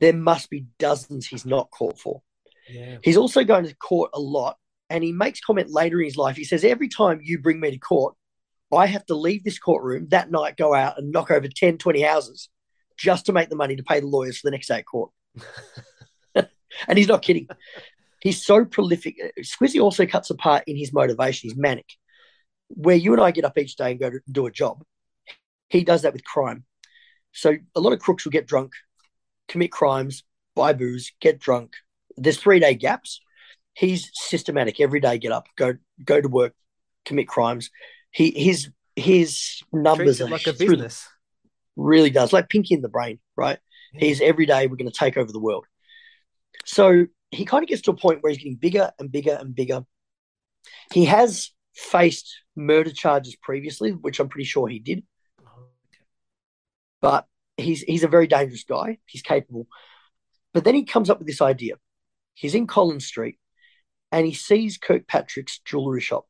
there must be dozens he's not caught for. Yeah. He's also going to court a lot, and he makes comment later in his life. He says, every time you bring me to court, I have to leave this courtroom that night, go out and knock over ten, twenty houses just to make the money to pay the lawyers for the next day at court. And he's not kidding. He's so prolific. Squizzy also cuts apart in his motivation. He's manic. Where you and I get up each day and go to do a job, he does that with crime. So a lot of crooks will get drunk, commit crimes, buy booze, get drunk. There's three-day gaps. He's systematic. Every day, get up, go go to work, commit crimes. He his his numbers are like a business. Really does, like Pinky in the Brain, right? Yeah. He's every day we're going to take over the world. So he kind of gets to a point where he's getting bigger and bigger and bigger. He has faced murder charges previously, which I'm pretty sure he did. But he's he's a very dangerous guy. He's capable. But then he comes up with this idea. He's in Collins Street and he sees Kirkpatrick's jewellery shop.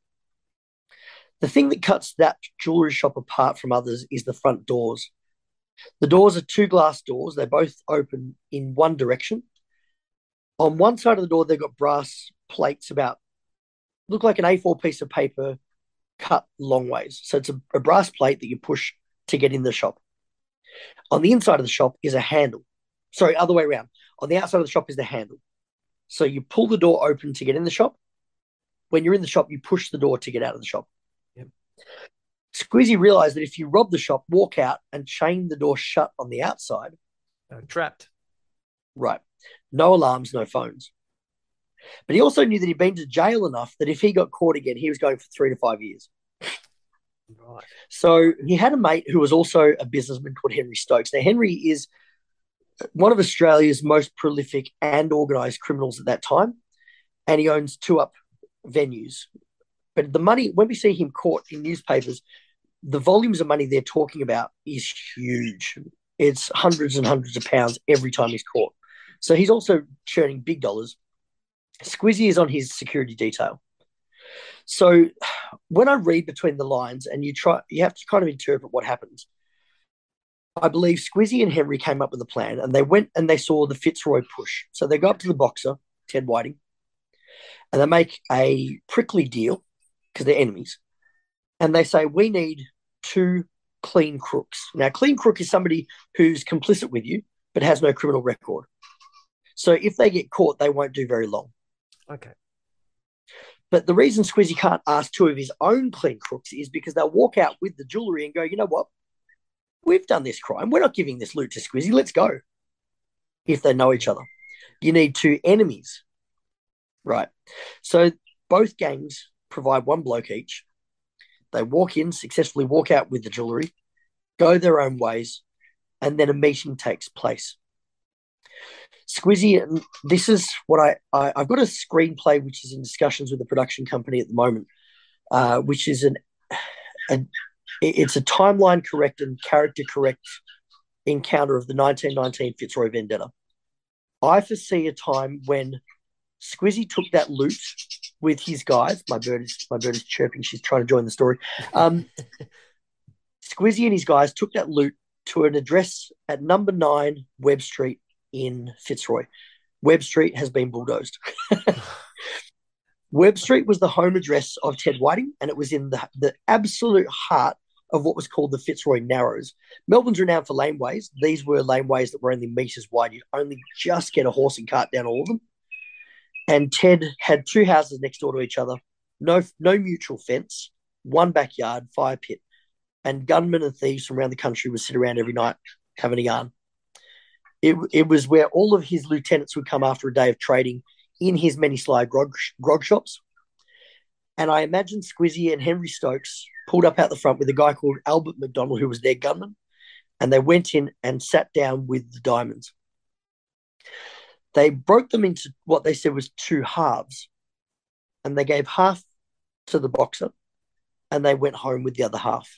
The thing that cuts that jewellery shop apart from others is the front doors. The doors are two glass doors. They both open in one direction. On one side of the door, they've got brass plates about, look like an A four piece of paper cut long ways. So it's a, a brass plate that you push to get in the shop. On the inside of the shop is a handle. Sorry, other way around. On the outside of the shop is the handle. So you pull the door open to get in the shop. When you're in the shop, you push the door to get out of the shop. Yep. Squizzy realized that if you rob the shop, walk out and chain the door shut on the outside. Uh, trapped. Right. No alarms, no phones. But he also knew that he'd been to jail enough that if he got caught again, he was going for three to five years. Right. So he had a mate who was also a businessman called Henry Stokes. Now, Henry is one of Australia's most prolific and organised criminals at that time, and he owns two up venues. But the money, when we see him caught in newspapers, the volumes of money they're talking about is huge. It's hundreds and hundreds of pounds every time he's caught. So he's also churning big dollars. Squizzy is on his security detail. So when I read between the lines, and you try, you have to kind of interpret what happens. I believe Squizzy and Henry came up with a plan, and they went and they saw the Fitzroy push. So they go up to the boxer, Ted Whiting, and they make a prickly deal because they're enemies. And they say, we need two clean crooks. Now, clean crook is somebody who's complicit with you but has no criminal record. So if they get caught, they won't do very long. Okay. But the reason Squizzy can't ask two of his own clean crooks is because they'll walk out with the jewellery and go, you know what? We've done this crime. We're not giving this loot to Squizzy. Let's go. If they know each other. You need two enemies. Right. So both gangs provide one bloke each. They walk in, successfully walk out with the jewellery, go their own ways, and then a meeting takes place. Squizzy, and this is what I, I – I've got a screenplay which is in discussions with the production company at the moment, uh, which is an an it's a timeline-correct and character-correct encounter of the nineteen nineteen Fitzroy Vendetta. I foresee a time when Squizzy took that loot with his guys. My bird is my bird is chirping. She's trying to join the story. Um, Squizzy and his guys took that loot to an address at number nine Webb Street in Fitzroy. Webb Street has been bulldozed. Webb Street was the home address of Ted Whiting, and it was in the, the absolute heart of what was called the Fitzroy Narrows. Melbourne's renowned for laneways. These were laneways that were only metres wide. You'd only just get a horse and cart down all of them. And Ted had two houses next door to each other, no no mutual fence, one backyard, fire pit. and gunmen and thieves from around the country would sit around every night having a yarn. It, it was where all of his lieutenants would come after a day of trading in his many sly grog, grog shops. And I imagine Squizzy and Henry Stokes pulled up out the front with a guy called Albert McDonald, who was their gunman, and they went in and sat down with the diamonds. They broke them into what they said was two halves, and they gave half to the boxer, and they went home with the other half.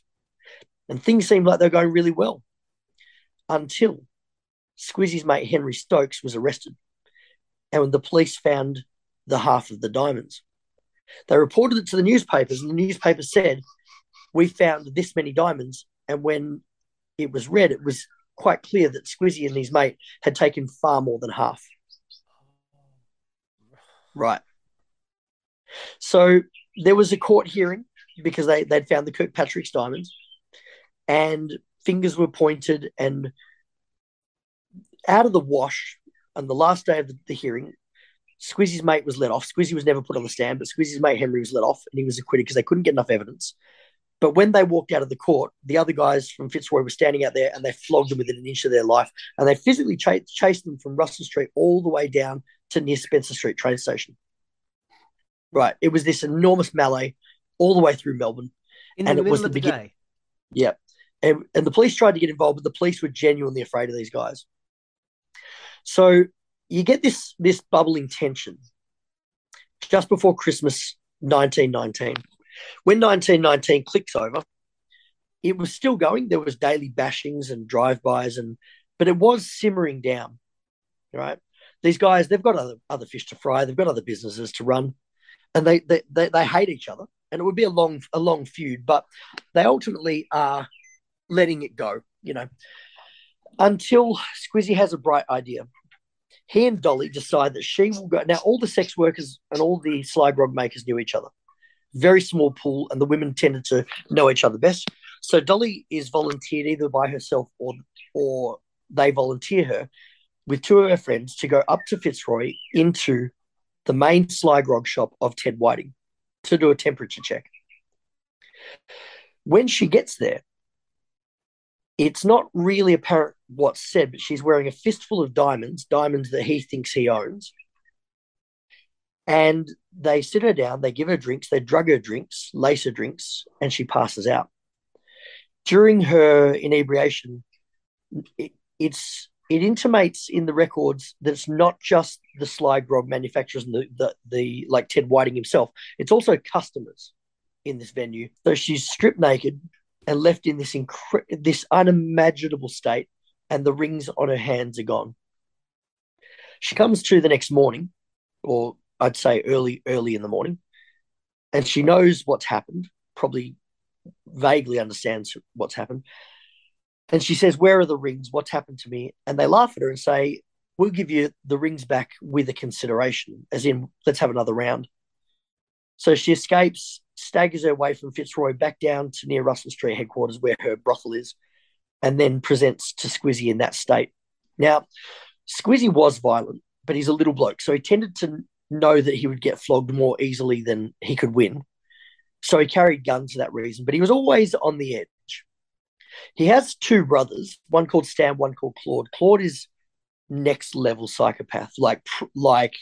And things seemed like they were going really well until Squizzy's mate Henry Stokes was arrested, and when the police found the half of the diamonds, they reported it to the newspapers, and the newspaper said, "We found this many diamonds." And when it was read, it was quite clear that Squizzy and his mate had taken far more than half. Right. So there was a court hearing because they, they'd found the Kirkpatrick's diamonds, and fingers were pointed, and out of the wash on the last day of the, the hearing, Squizzy's mate was let off. Squizzy was never put on the stand, but Squizzy's mate Henry was let off, and he was acquitted because they couldn't get enough evidence. But when they walked out of the court, the other guys from Fitzroy were standing out there, and they flogged them within an inch of their life, and they physically ch- chased them from Russell Street all the way down to near Spencer Street train station. Right. It was this enormous melee all the way through Melbourne. In the and middle it was of the, the begin- day. Yeah. And, and the police tried to get involved, but the police were genuinely afraid of these guys. So you get this, this bubbling tension just before Christmas nineteen nineteen. When nineteen nineteen clicks over, it was still going. There was daily bashings and drive-bys, and but it was simmering down, right? These guys, they've got other, other fish to fry. They've got other businesses to run, and they they, they they hate each other, and it would be a long a long feud, but they ultimately are letting it go, you know, until Squizzy has a bright idea. He and Dolly decide that she will go. Now, all the sex workers and all the sly grog makers knew each other. Very small pool, and the women tended to know each other best. So Dolly is volunteered either by herself or or they volunteer her with two of her friends to go up to Fitzroy into the main sly grog shop of Ted Whiting to do a temperature check. When she gets there, it's not really apparent what's said, but she's wearing a fistful of diamonds, diamonds that he thinks he owns. And they sit her down, they give her drinks, they drug her drinks, lace her drinks, and she passes out. During her inebriation, it, it's, it intimates in the records that it's not just the sly grog manufacturers and the, the, the like Ted Whiting himself. It's also customers in this venue. So she's stripped naked and left in this incre- this unimaginable state, and the rings on her hands are gone. She comes to the next morning, or I'd say early, early in the morning, and she knows what's happened, probably vaguely understands what's happened. And she says, "Where are the rings? What's happened to me?" And they laugh at her and say, "We'll give you the rings back with a consideration, as in, let's have another round." So she escapes, staggers her way from Fitzroy back down to near Russell Street headquarters where her brothel is, and then presents to Squizzy in that state. Now, Squizzy was violent, but he's a little bloke, so he tended to know that he would get flogged more easily than he could win. So he carried guns for that reason, but he was always on the edge. He has two brothers, one called Stan, one called Claude. Claude is next level psychopath. Like, like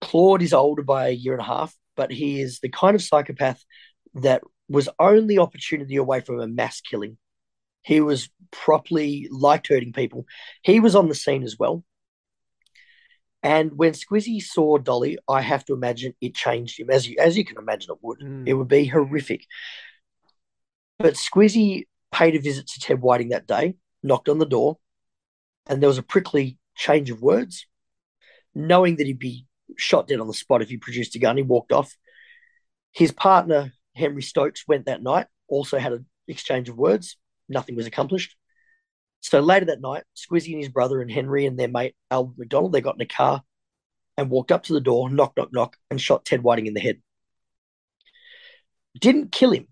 Claude is older by a year and a half, but he is the kind of psychopath that was only opportunity away from a mass killing. He was properly liked hurting people. He was on the scene as well. And when Squizzy saw Dolly, I have to imagine it changed him, as you, as you can imagine it would. Mm. It would be horrific. But Squizzy paid a visit to Ted Whiting that day, knocked on the door, and there was a prickly change of words. Knowing that he'd be shot dead on the spot if he produced a gun, he walked off. His partner, Henry Stokes, went that night, also had an exchange of words. Nothing was accomplished. So later that night, Squizzy and his brother and Henry and their mate, Albert McDonald, they got in a car and walked up to the door, knock, knock, knock, and shot Ted Whiting in the head. Didn't kill him,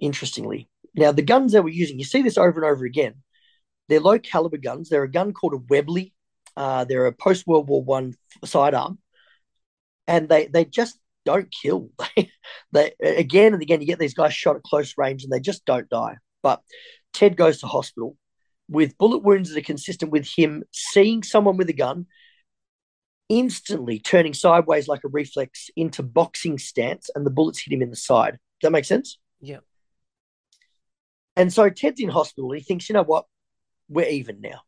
interestingly. Now, the guns they were using, you see this over and over again. They're low-caliber guns. They're a gun called a Webley. Uh, they're a post-World War One sidearm. And they they just don't kill. They again and again, you get these guys shot at close range and they just don't die. But Ted goes to hospital with bullet wounds that are consistent with him seeing someone with a gun, instantly turning sideways like a reflex into boxing stance, and the bullets hit him in the side. Does that make sense? Yeah. And so Ted's in hospital and he thinks, you know what? We're even now.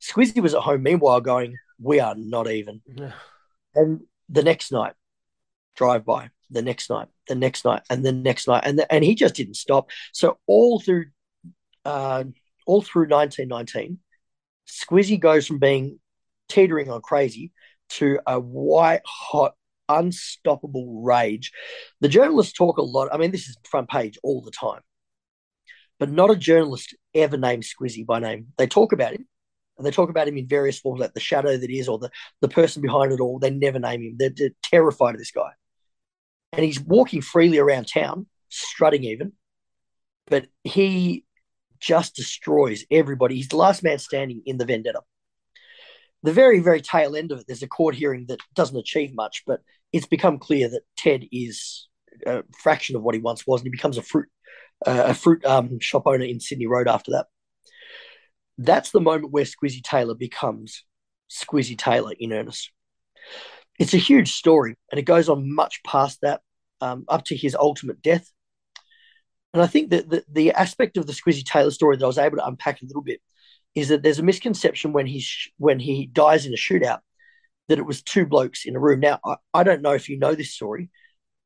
Squizzy was at home meanwhile going, we are not even. And the next night, drive by, the next night, the next night, and the next night. And the, and he just didn't stop. So all through uh, all through nineteen nineteen, Squizzy goes from being teetering on crazy to a white-hot, unstoppable rage. The journalists talk a lot. I mean, this is front page all the time. But not a journalist ever names Squizzy by name. They talk about him, and they talk about him in various forms, like the shadow that is or the, the person behind it all. They never name him. They're, they're terrified of this guy. And he's walking freely around town, strutting even, but he just destroys everybody. He's the last man standing in the vendetta. The very, very tail end of it, there's a court hearing that doesn't achieve much, but it's become clear that Ted is a fraction of what he once was, and he becomes a fruit Uh, a fruit um, shop owner in Sydney Road after that. That's the moment where Squizzy Taylor becomes Squizzy Taylor in earnest. It's a huge story, and it goes on much past that, um, up to his ultimate death. And I think that the, the aspect of the Squizzy Taylor story that I was able to unpack a little bit is that there's a misconception when he sh- when he dies in a shootout that it was two blokes in a room. Now, I, I don't know if you know this story,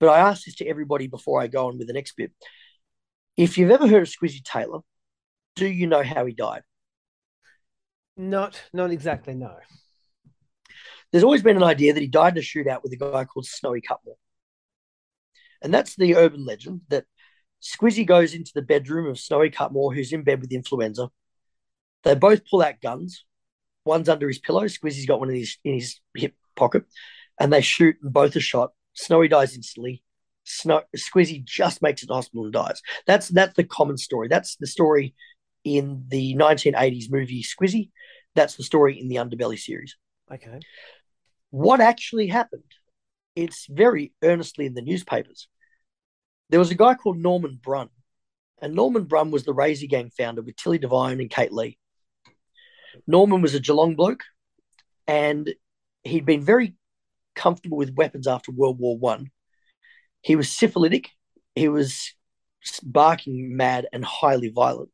but I ask this to everybody before I go on with the next bit. If you've ever heard of Squizzy Taylor, do you know how he died? Not not exactly, no. There's always been an idea that he died in a shootout with a guy called Snowy Cutmore. And that's the urban legend that Squizzy goes into the bedroom of Snowy Cutmore, who's in bed with influenza. They both pull out guns. One's under his pillow. Squizzy's got one in his, in his hip pocket. And they shoot, and both are shot. Snowy dies instantly. Snow, Squizzy just makes it to hospital and dies. That's that's the common story. That's the story in the nineteen eighties movie Squizzy. That's the story in the Underbelly series. Okay. What actually happened? It's very earnestly in the newspapers. There was a guy called Norman Brunn, and Norman Brunn was the Razor Gang founder with Tilly Devine and Kate Lee. Norman was a Geelong bloke, and he'd been very comfortable with weapons after World War One. He was syphilitic, he was barking mad and highly violent.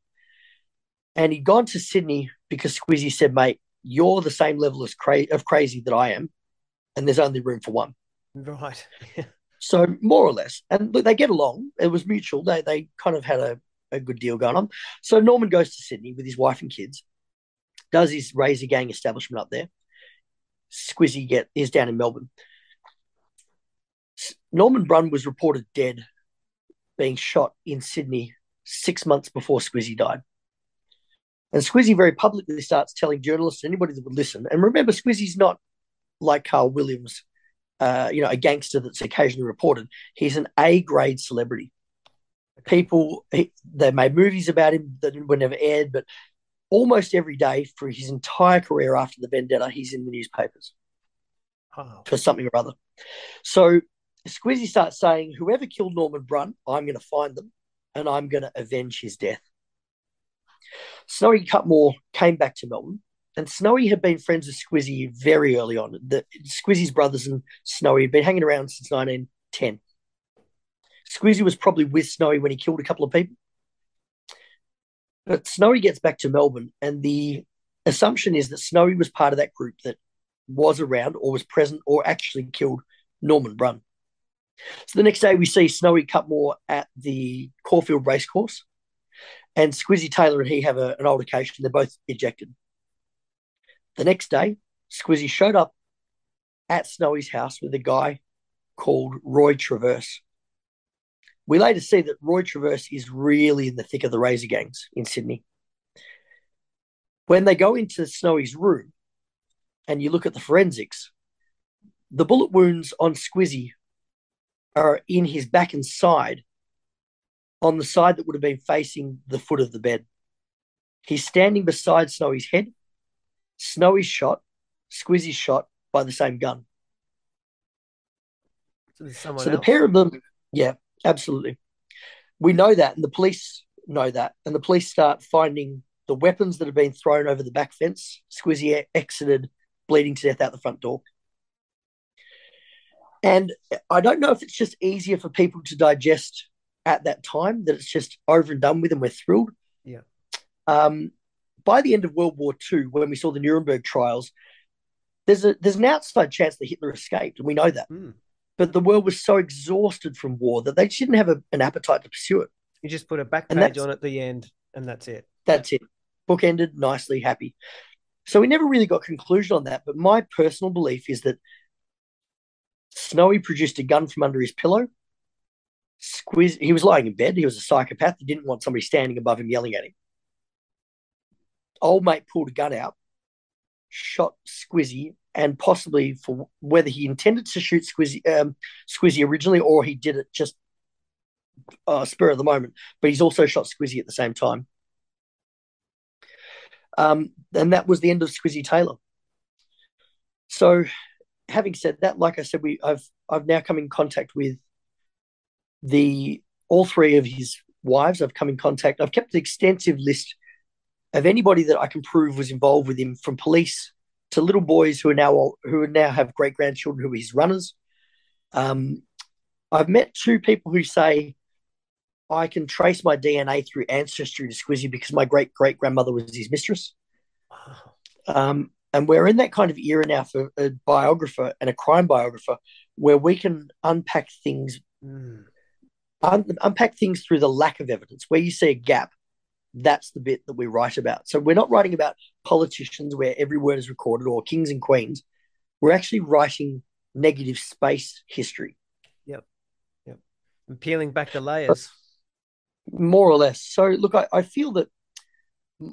And he'd gone to Sydney because Squizzy said, mate, you're the same level as cra- of crazy that I am, and there's only room for one. Right. So more or less. And look, they get along. It was mutual. They they kind of had a, a good deal going on. So Norman goes to Sydney with his wife and kids, does his Razor Gang establishment up there. Squizzy get, is down in Melbourne. Norman Brunn was reported dead, being shot in Sydney six months before Squizzy died. And Squizzy very publicly starts telling journalists, anybody that would listen, and remember, Squizzy's not like Carl Williams, uh, you know, a gangster that's occasionally reported. He's an A-grade celebrity. People, he, they made movies about him that were never aired, but almost every day for his entire career after the vendetta, he's in the newspapers oh. for something or other. So Squizzy starts saying, whoever killed Norman Brunn, I'm going to find them and I'm going to avenge his death. Snowy Cutmore came back to Melbourne, and Snowy had been friends with Squizzy very early on. The, Squizzy's brothers and Snowy had been hanging around since nineteen ten. Squizzy was probably with Snowy when he killed a couple of people. But Snowy gets back to Melbourne, and the assumption is that Snowy was part of that group that was around or was present or actually killed Norman Brunn. So the next day we see Snowy Cutmore at the Caulfield Racecourse, and Squizzy Taylor and he have a, an altercation. They're both ejected. The next day, Squizzy showed up at Snowy's house with a guy called Roy Traverse. We later see that Roy Traverse is really in the thick of the Razor Gangs in Sydney. When they go into Snowy's room and you look at the forensics, the bullet wounds on Squizzy are in his back and side, on the side that would have been facing the foot of the bed. He's standing beside Snowy's head. Snowy's shot, Squizzy's shot by the same gun. with someone so else. The pair of them, yeah, absolutely. We know that, and the police know that, and the police start finding the weapons that have been thrown over the back fence. Squizzy exited bleeding to death out the front door. And I don't know if it's just easier for people to digest at that time, that it's just over and done with and we're thrilled. Yeah. Um, by the end of World War Two, when we saw the Nuremberg trials, there's a there's an outside chance that Hitler escaped, and we know that. Mm. But the world was so exhausted from war that they just didn't have a, an appetite to pursue it. You just put a back page on at the end, and that's it. That's it. Book ended nicely, happy. So we never really got conclusion on that, but my personal belief is that Snowy produced a gun from under his pillow. Squizzy, he was lying in bed. He was a psychopath. He didn't want somebody standing above him yelling at him. Old mate pulled a gun out, shot Squizzy, and possibly for whether he intended to shoot Squizzy, um, Squizzy originally, or he did it just uh, spur of the moment. But he's also shot Squizzy at the same time. Um, and that was the end of Squizzy Taylor. So, having said that, like I said, we I've I've now come in contact with the all three of his wives. I've come in contact. I've kept an extensive list of anybody that I can prove was involved with him, from police to little boys who are now who are now have great grandchildren who are his runners. Um, I've met two people who say I can trace my D N A through ancestry to Squizzy because my great great grandmother was his mistress. Wow. Um, And we're in that kind of era now for a biographer and a crime biographer where we can unpack things, mm. un- unpack things through the lack of evidence. Where you see a gap, that's the bit that we write about. So we're not writing about politicians where every word is recorded, or kings and queens. We're actually writing negative space history. Yep. Yep. And peeling back the layers. But more or less. So, look, I, I feel that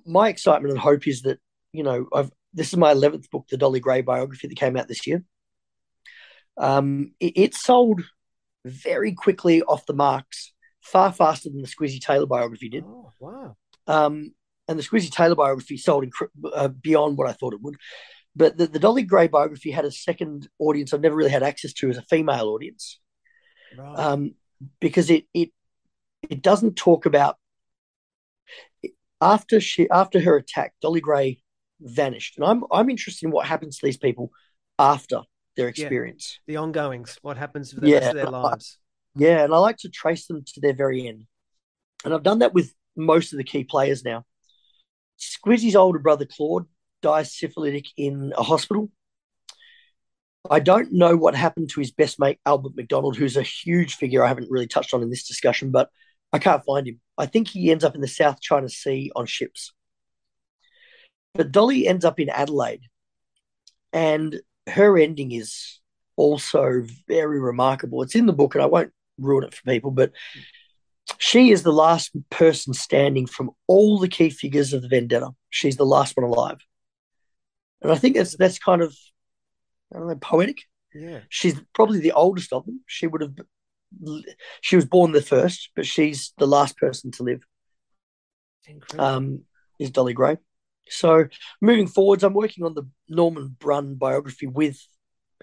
my excitement and hope is that, you know, I've, This is my eleventh book, the Dolly Gray biography that came out this year. Um, it, it sold very quickly off the marks, far faster than the Squizzy Taylor biography did. Oh, wow. Um, and the Squizzy Taylor biography sold inc- uh, beyond what I thought it would. But the, the Dolly Gray biography had a second audience I've never really had access to, as a female audience. Right. Um, because it, it, it doesn't talk about... It, after she, after her attack, Dolly Gray vanished, and I'm I'm interested in what happens to these people after their experience, yeah, the ongoings, what happens to the yeah, rest of their lives. I, yeah, and I like to trace them to their very end, and I've done that with most of the key players now. Squizzy's older brother Claude dies syphilitic in a hospital. I don't know what happened to his best mate Albert McDonald, who's a huge figure I haven't really touched on in this discussion, but I can't find him. I think he ends up in the South China Sea on ships. But Dolly ends up in Adelaide, and her ending is also very remarkable. It's in the book, and I won't ruin it for people, but she is the last person standing from all the key figures of the Vendetta. She's the last one alive. And I think that's that's kind of, I don't know, poetic. Yeah. She's probably the oldest of them. She would have, she was born the first, but she's the last person to live. Incredible. Um, is Dolly Gray. So moving forwards, I'm working on the Norman Brunn biography with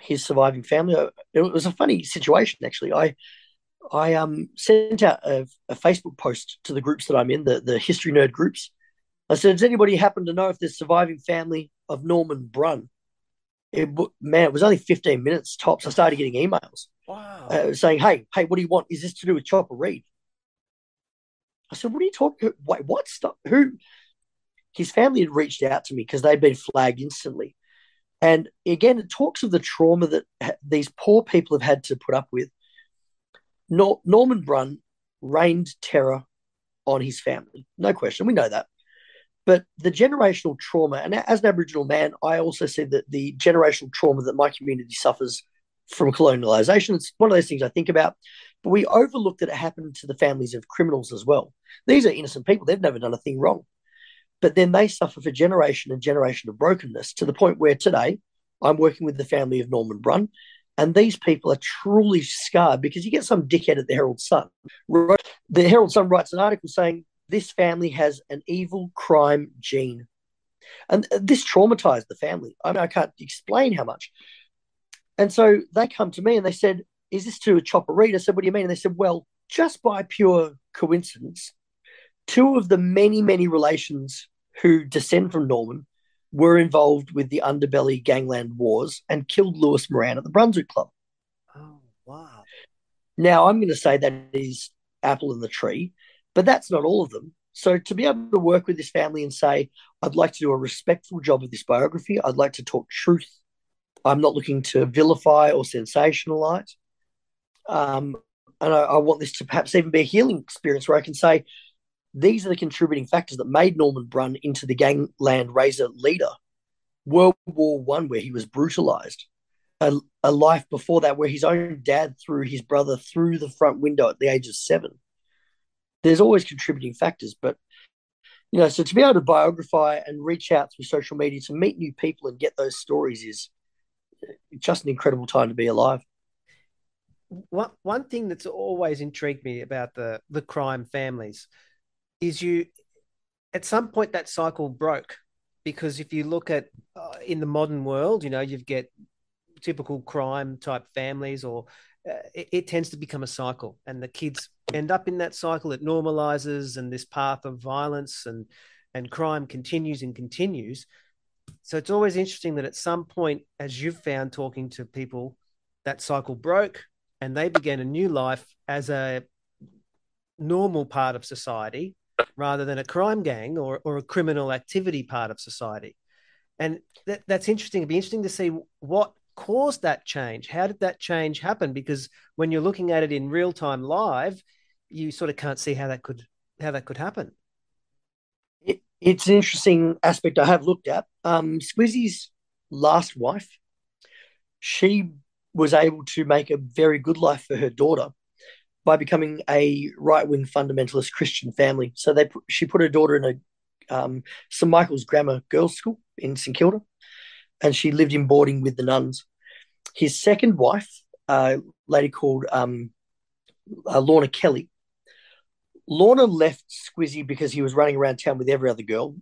his surviving family. It was a funny situation, actually. I I um sent out a, a Facebook post to the groups that I'm in, the, the history nerd groups. I said, does anybody happen to know if there's surviving family of Norman Brunn? It, man, it was only fifteen minutes tops. I started getting emails. Wow. Uh, saying, hey, hey, what do you want? Is this to do with Chopper Reed? I said, what are you talking Wait, what? Stop. Who? His family had reached out to me because they'd been flagged instantly. And again, it talks of the trauma that ha- these poor people have had to put up with. Nor- Norman Brunn rained terror on his family. No question. We know that. But the generational trauma, and as an Aboriginal man, I also see that the generational trauma that my community suffers from colonialisation, it's one of those things I think about. But we overlook that it happened to the families of criminals as well. These are innocent people. They've never done a thing wrong. But then they suffer for generation and generation of brokenness, to the point where today I'm working with the family of Norman Brunn, and these people are truly scarred, because you get some dickhead at the Herald Sun. The Herald Sun writes an article saying this family has an evil crime gene. And this traumatized the family. I mean, I can't explain how much. And so they come to me and they said, is this to a chopperita? I said, what do you mean? And they said, well, just by pure coincidence, two of the many, many relations who descend from Norman were involved with the underbelly gangland wars and killed Lewis Moran at the Brunswick Club. Oh, wow. Now, I'm going to say that is apple in the tree, but that's not all of them. So to be able to work with this family and say, I'd like to do a respectful job of this biography. I'd like to talk truth. I'm not looking to vilify or sensationalize. Um, and I, I want this to perhaps even be a healing experience where I can say, these are the contributing factors that made Norman Brunn into the gangland razor leader. World War One, where he was brutalized. A, a life before that where his own dad threw his brother through the front window at the age of seven. There's always contributing factors, but, you know, so to be able to biography and reach out through social media to meet new people and get those stories is just an incredible time to be alive. One, one thing that's always intrigued me about the, the crime families is you, at some point that cycle broke, because if you look at uh, in the modern world, you know, you get typical crime type families or Uh, it, it tends to become a cycle, and the kids end up in that cycle. It normalizes, and this path of violence and, and crime continues and continues. So it's always interesting that at some point, as you've found talking to people, that cycle broke and they began a new life as a normal part of society rather than a crime gang or, or a criminal activity part of society. And that, that's interesting. It'd be interesting to see what caused that change. How did that change happen? Because when you're looking at it in real time live, you sort of can't see how that could how that could happen. It, it's an interesting aspect I have looked at. Um, Squizzy's last wife, she was able to make a very good life for her daughter by becoming a right-wing fundamentalist Christian family. So they put, she put her daughter in a um, Saint Michael's Grammar Girls' School in St Kilda, and she lived in boarding with the nuns. His second wife, a lady called um, uh, Lorna Kelly, Lorna left Squizzy because he was running around town with every other girl.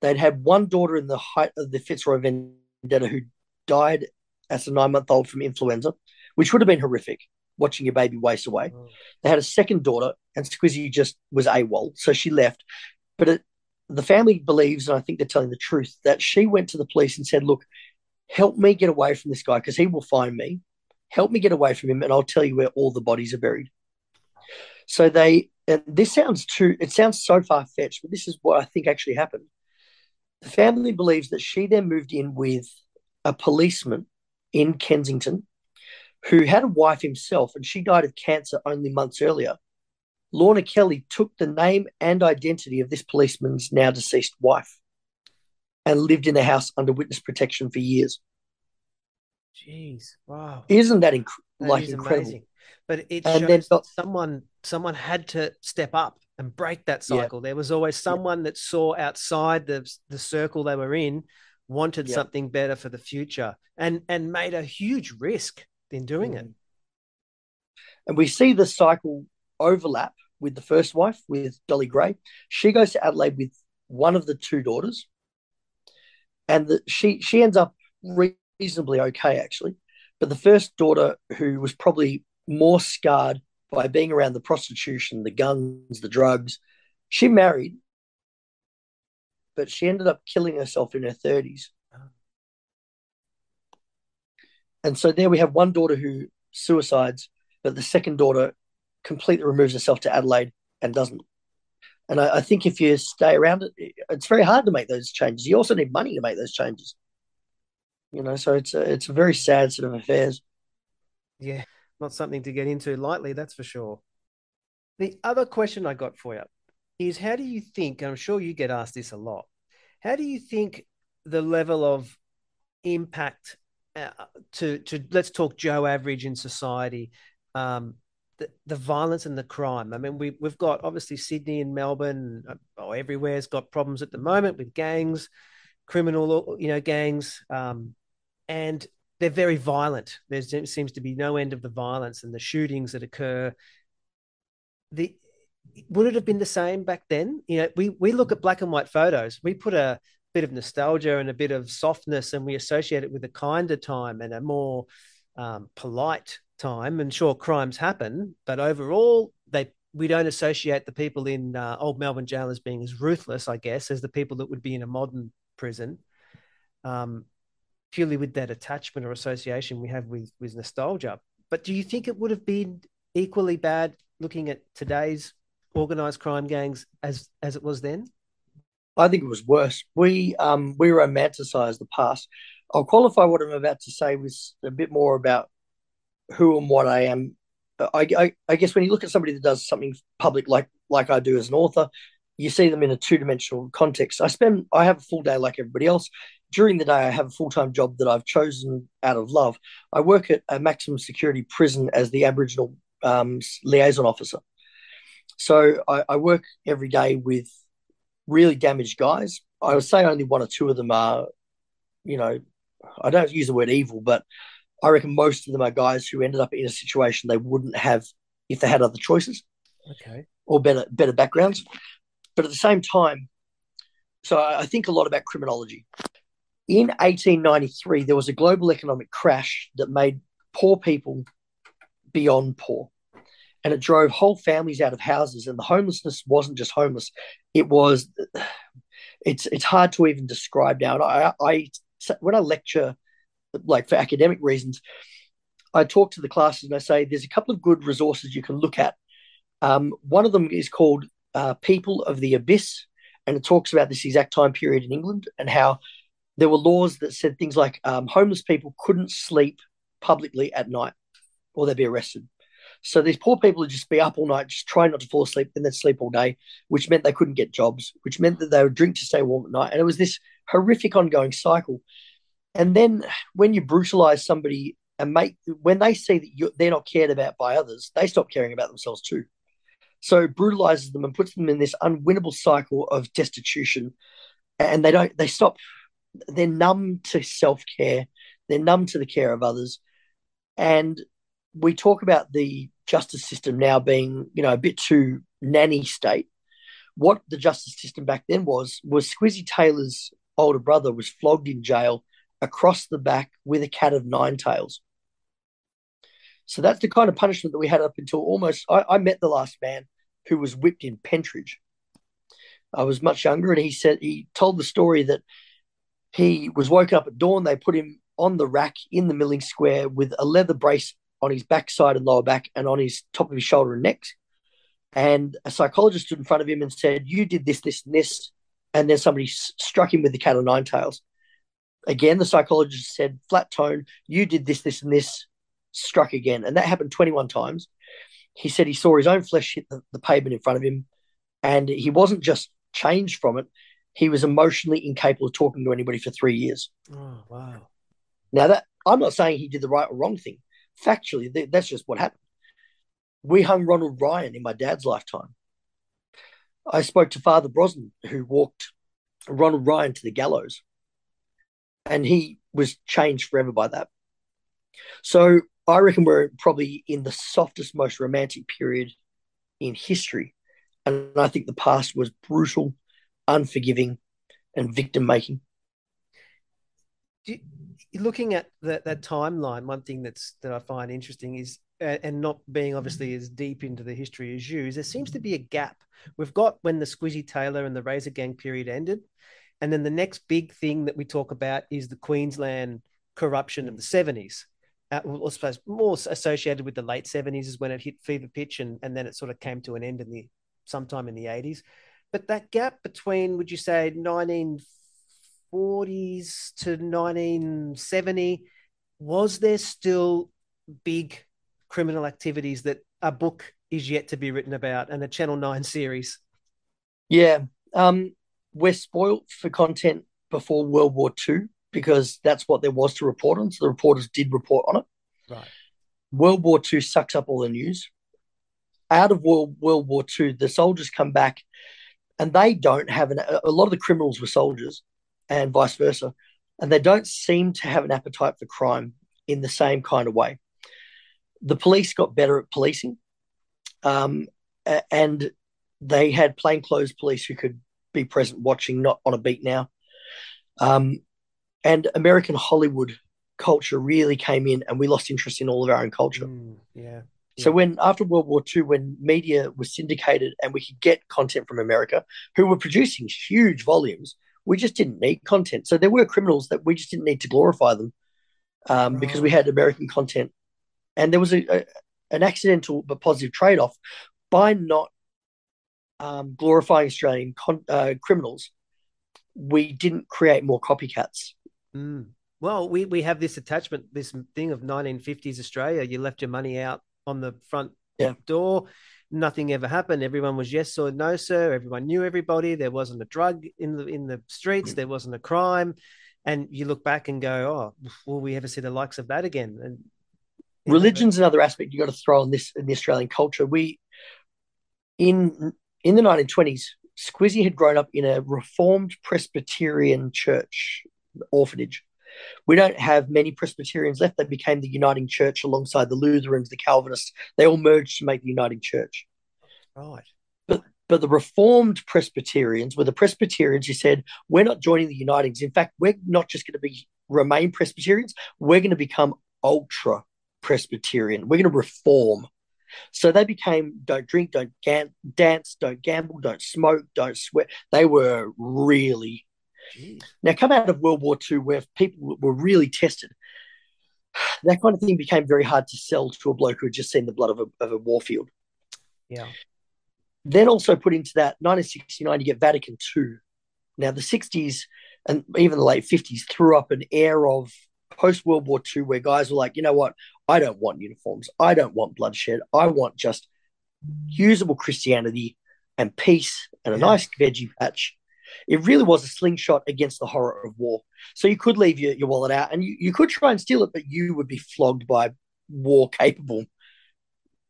They'd had one daughter in the height of the Fitzroy Vendetta who died as a nine-month-old from influenza, which would have been horrific, watching your baby waste away. Mm. They had a second daughter, and Squizzy just was AWOL, so she left. But it, the family believes, and I think they're telling the truth, that she went to the police and said, look, help me get away from this guy because he will find me. Help me get away from him and I'll tell you where all the bodies are buried. So they, and this sounds too, it sounds so far-fetched, but this is what I think actually happened. The family believes that she then moved in with a policeman in Kensington who had a wife himself, and she died of cancer only months earlier. Lorna Kelly took the name and identity of this policeman's now deceased wife and lived in the house under witness protection for years. Jeez, wow. Isn't that, inc- that like incredible? Amazing. But it and shows then, that someone, someone had to step up and break that cycle. Yeah. There was always someone yeah. that saw outside the, the circle they were in, wanted yeah. something better for the future, and, and made a huge risk in doing mm. it. And we see the cycle overlap with the first wife, with Dolly Gray. She goes to Adelaide with one of the two daughters, and the, she she ends up reasonably okay, actually. But the first daughter, who was probably more scarred by being around the prostitution, the guns, the drugs, she married, but she ended up killing herself in her thirties. And so there we have one daughter who suicides, but the second daughter completely removes herself to Adelaide and doesn't. And I, I think if you stay around it, it's very hard to make those changes. You also need money to make those changes. You know, so it's a, it's a very sad sort of affairs. Yeah, not something to get into lightly, that's for sure. The other question I got for you is, how do you think, and I'm sure you get asked this a lot, how do you think the level of impact uh, to, to, let's talk Joe average in society, um, The, the violence and the crime. I mean, we, we've got obviously Sydney and Melbourne, oh, everywhere's got problems at the moment with gangs, criminal, you know, gangs, um, and they're very violent. There seems to be no end of the violence and the shootings that occur. The would it have been the same back then? You know, we we look at black and white photos. We put a bit of nostalgia and a bit of softness, and we associate it with a kinder time and a more um, polite time, and sure, crimes happen, but overall, they we don't associate the people in uh, old Melbourne jail as being as ruthless, I guess, as the people that would be in a modern prison, um, purely with that attachment or association we have with with nostalgia. But do you think it would have been equally bad looking at today's organised crime gangs as as it was then? I think it was worse. We um, we romanticise the past. I'll qualify what I'm about to say with a bit more about who and what I am. I, I, I guess when you look at somebody that does something public like like I do as an author, you see them in a two-dimensional context. I spend I have a full day like everybody else. During the day, I have a full-time job that I've chosen out of love. I work at a maximum security prison as the Aboriginal um, liaison officer. So I, I work every day with really damaged guys. I would say only one or two of them are, you know, I don't use the word evil, but I reckon most of them are guys who ended up in a situation they wouldn't have if they had other choices, okay, or better better backgrounds. But at the same time, so I think a lot about criminology. In eighteen ninety-three, there was a global economic crash that made poor people beyond poor. And it drove whole families out of houses, and the homelessness wasn't just homeless. It was, it's it's hard to even describe now. And I, I when I lecture, like for academic reasons, I talk to the classes and I say there's a couple of good resources you can look at. Um, one of them is called uh, People of the Abyss, and it talks about this exact time period in England and how there were laws that said things like um, homeless people couldn't sleep publicly at night or they'd be arrested. So these poor people would just be up all night, just trying not to fall asleep, and then sleep all day, which meant they couldn't get jobs, which meant that they would drink to stay warm at night. And it was this horrific ongoing cycle. And then when you brutalise somebody and make when they see that you're, they're not cared about by others, they stop caring about themselves too. So it brutalises them and puts them in this unwinnable cycle of destitution, and they don't they stop. They're numb to self-care. They're numb to the care of others, and we talk about the justice system now being, you know, a bit too nanny state. What the justice system back then was, was Squizzy Taylor's older brother was flogged in jail across the back with a cat of nine tails. So that's the kind of punishment that we had up until almost, I, I met the last man who was whipped in Pentridge. I was much younger, and he said, he told the story that he was woken up at dawn. They put him on the rack in the milling square with a leather brace on his backside and lower back and on his top of his shoulder and neck. And a psychologist stood in front of him and said, you did this, this, and this. And then somebody s- struck him with the cat o' nine tails. Again, the psychologist said, flat tone, you did this, this, and this, struck again. And that happened twenty-one times. He said he saw his own flesh hit the, the pavement in front of him. And he wasn't just changed from it. He was emotionally incapable of talking to anybody for three years. Oh, wow. Now, that I'm not saying he did the right or wrong thing. Factually, that's just what happened. We hung Ronald Ryan in my dad's lifetime. I spoke to Father Brosnan, who walked Ronald Ryan to the gallows, and he was changed forever by that. So I reckon we're probably in the softest, most romantic period in history, and I think the past was brutal, unforgiving, and victim-making. Do you- Looking at that, that timeline, one thing that's that I find interesting is, and not being obviously as deep into the history as you, is there seems to be a gap. We've got when the Squizzy Taylor and the Razor Gang period ended, and then the next big thing that we talk about is the Queensland corruption of the seventies. Uh, I suppose more associated with the late seventies is when it hit fever pitch, and, and then it sort of came to an end in the sometime in the eighties. But that gap between, would you say, nineteen forties forties to nineteen seventy, was there still big criminal activities that a book is yet to be written about and a Channel nine series? Yeah. Um, we're spoiled for content before World War Two because that's what there was to report on. So the reporters did report on it. Right. World War Two sucks up all the news. Out of World, World War Two, the soldiers come back and they don't have an, a lot of the criminals were soldiers, and vice versa, and they don't seem to have an appetite for crime in the same kind of way. The police got better at policing, um, and they had plainclothes police who could be present watching, not on a beat now. Um, and American Hollywood culture really came in, and we lost interest in all of our own culture. Mm, yeah. So when after World War Two, when media was syndicated and we could get content from America, who were producing huge volumes, we just didn't need content. So there were criminals that we just didn't need to glorify them um, right. because we had American content. And there was a, a, an accidental but positive trade-off by not um, glorifying Australian con- uh, criminals. We didn't create more copycats. Mm. Well, we, we have this attachment, this thing of nineteen fifties Australia. You left your money out on the front yeah. door. Nothing ever happened. Everyone was yes or no, sir. Everyone knew everybody. There wasn't a drug in the in the streets. There wasn't a crime. And you look back and go, oh, will we ever see the likes of that again? And religion's know, another aspect you got to throw on this in the Australian culture. We in in the nineteen twenties, Squizzy had grown up in a Reformed Presbyterian church orphanage. We don't have many Presbyterians left. They became the Uniting Church alongside the Lutherans, the Calvinists. They all merged to make the Uniting Church. Right. But but the Reformed Presbyterians were the Presbyterians who said, we're not joining the Unitings. In fact, we're not just going to be remain Presbyterians. We're going to become ultra-Presbyterian. We're going to reform. So they became don't drink, don't ga- dance, don't gamble, don't smoke, don't sweat. They were really... Jeez. Now, come out of World War Two, where people were really tested, that kind of thing became very hard to sell to a bloke who had just seen the blood of a, of a warfield. Yeah. Then also put into that, nineteen sixty-nine, you get Vatican Two. Now, the sixties and even the late fifties threw up an air of post-World War Two where guys were like, you know what, I don't want uniforms. I don't want bloodshed. I want just usable Christianity and peace and a yeah. nice veggie patch. It really was a slingshot against the horror of war. So you could leave your, your wallet out and you, you could try and steal it, but you would be flogged by war-capable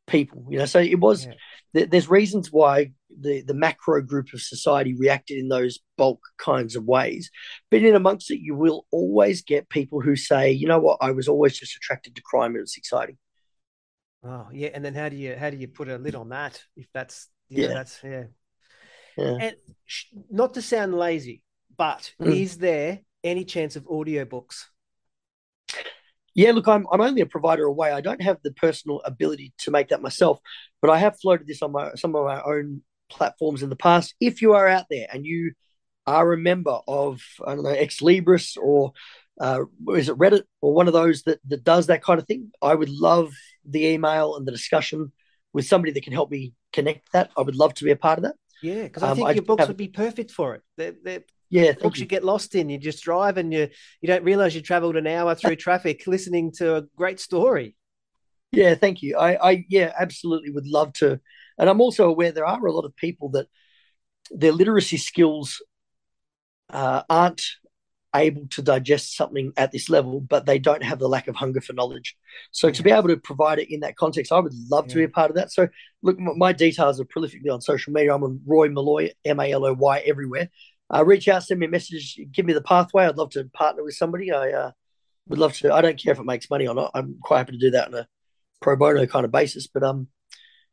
people. You know, so it was yeah. – th- there's reasons why the, the macro group of society reacted in those bulk kinds of ways. But in amongst it, you will always get people who say, you know what, I was always just attracted to crime. It was exciting. Oh, yeah, and then how do you how do you put a lid on that if that's – yeah, know, that's – yeah. Yeah. And not to sound lazy, but mm. is there any chance of audiobooks? Yeah, look, I'm I'm only a provider away. I don't have the personal ability to make that myself, but I have floated this on my some of my own platforms in the past. If you are out there and you are a member of, I don't know, Ex Libris or uh, is it Reddit or one of those that, that does that kind of thing, I would love the email and the discussion with somebody that can help me connect that. I would love to be a part of that. Yeah, because I think um, your I books would be perfect for it. They're, they're yeah, books you. you get lost in. You just drive and you you don't realise you travelled an hour through traffic listening to a great story. Yeah, thank you. I, I yeah, absolutely would love to. And I'm also aware there are a lot of people that their literacy skills uh, aren't able to digest something at this level, but they don't have the lack of hunger for knowledge. So yeah. to be able to provide it in that context, I would love yeah. to be a part of that. So look, my details are prolifically on social media. I'm on Roy Maloy, M A L O Y, everywhere. Uh, reach out, send me a message, give me the pathway. I'd love to partner with somebody. I uh, would love to. I don't care if it makes money or not. I'm quite happy to do that on a pro bono kind of basis. But um,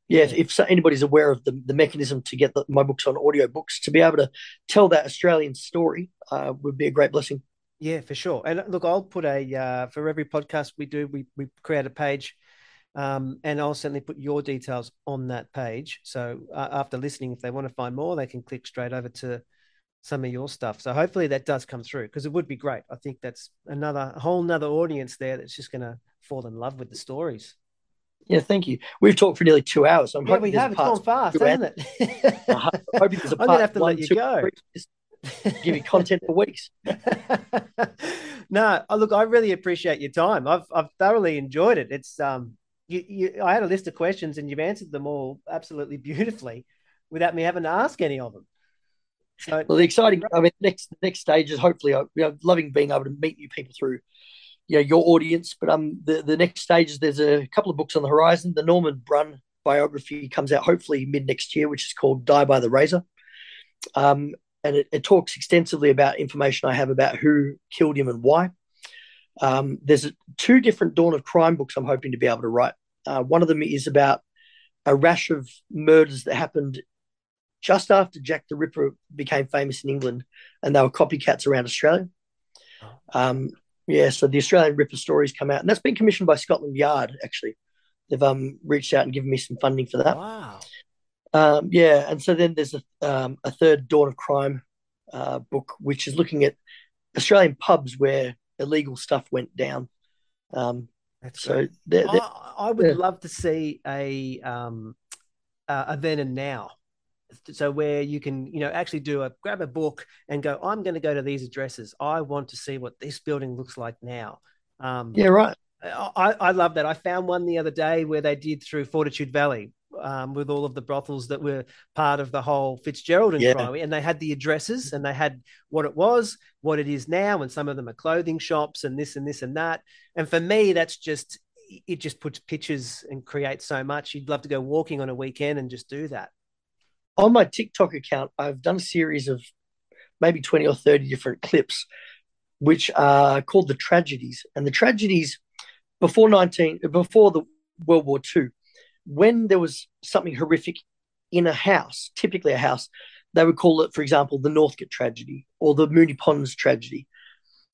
yeah, yeah. if, if so, anybody's aware of the, the mechanism to get the, my books on audiobooks, to be able to tell that Australian story, Uh, would be a great blessing. Yeah, for sure. And look, I'll put a, uh, for every podcast we do, we we create a page um, and I'll certainly put your details on that page. So uh, after listening, if they want to find more, they can click straight over to some of your stuff. So hopefully that does come through because it would be great. I think that's another a whole nother audience there that's just going to fall in love with the stories. Yeah, thank you. We've talked for nearly two hours. I'm yeah, hoping we have. It's gone fast, hasn't it? I'm hoping there's a part I'm going to have to one, let you two, go. Three, give you content for weeks. No, look, I really appreciate your time. I've I've thoroughly enjoyed it. It's um, you, you, I had a list of questions and you've answered them all absolutely beautifully, without me having to ask any of them. So, well, the exciting, I mean, next next stage is hopefully, I, you know, loving being able to meet new people through, you know, your audience. But um, the the next stage is there's a couple of books on the horizon. The Norman Brunn biography comes out hopefully mid next year, which is called Die by the Razor. Um. And it, it talks extensively about information I have about who killed him and why. Um, there's a, two different Dawn of Crime books I'm hoping to be able to write. Uh, one of them is about a rash of murders that happened just after Jack the Ripper became famous in England, and they were copycats around Australia. Um, Yeah, so the Australian Ripper stories come out, and that's been commissioned by Scotland Yard, actually. They've um, reached out and given me some funding for that. Wow. Um, yeah, and so then there's a, um, a third Dawn of Crime uh, book, which is looking at Australian pubs where illegal stuff went down. Um, that's so they're, they're, I, I would yeah. love to see a um, uh, a then and now. So where you can, you know, actually do a grab a book and go, I'm going to go to these addresses. I want to see what this building looks like now. Um, yeah, right. I, I love that. I found one the other day where they did through Fortitude Valley um, with all of the brothels that were part of the whole Fitzgerald and yeah. crime. And they had the addresses and they had what it was, what it is now. And some of them are clothing shops and this and this and that. And for me, that's just, it just puts pictures and creates so much. You'd love to go walking on a weekend and just do that. On my TikTok account, I've done a series of maybe twenty or thirty different clips, which are called the tragedies. And the tragedies before nineteen before the World War Two, when there was something horrific in a house, typically a house, they would call it, for example, the Northcote tragedy or the Moonee Ponds tragedy.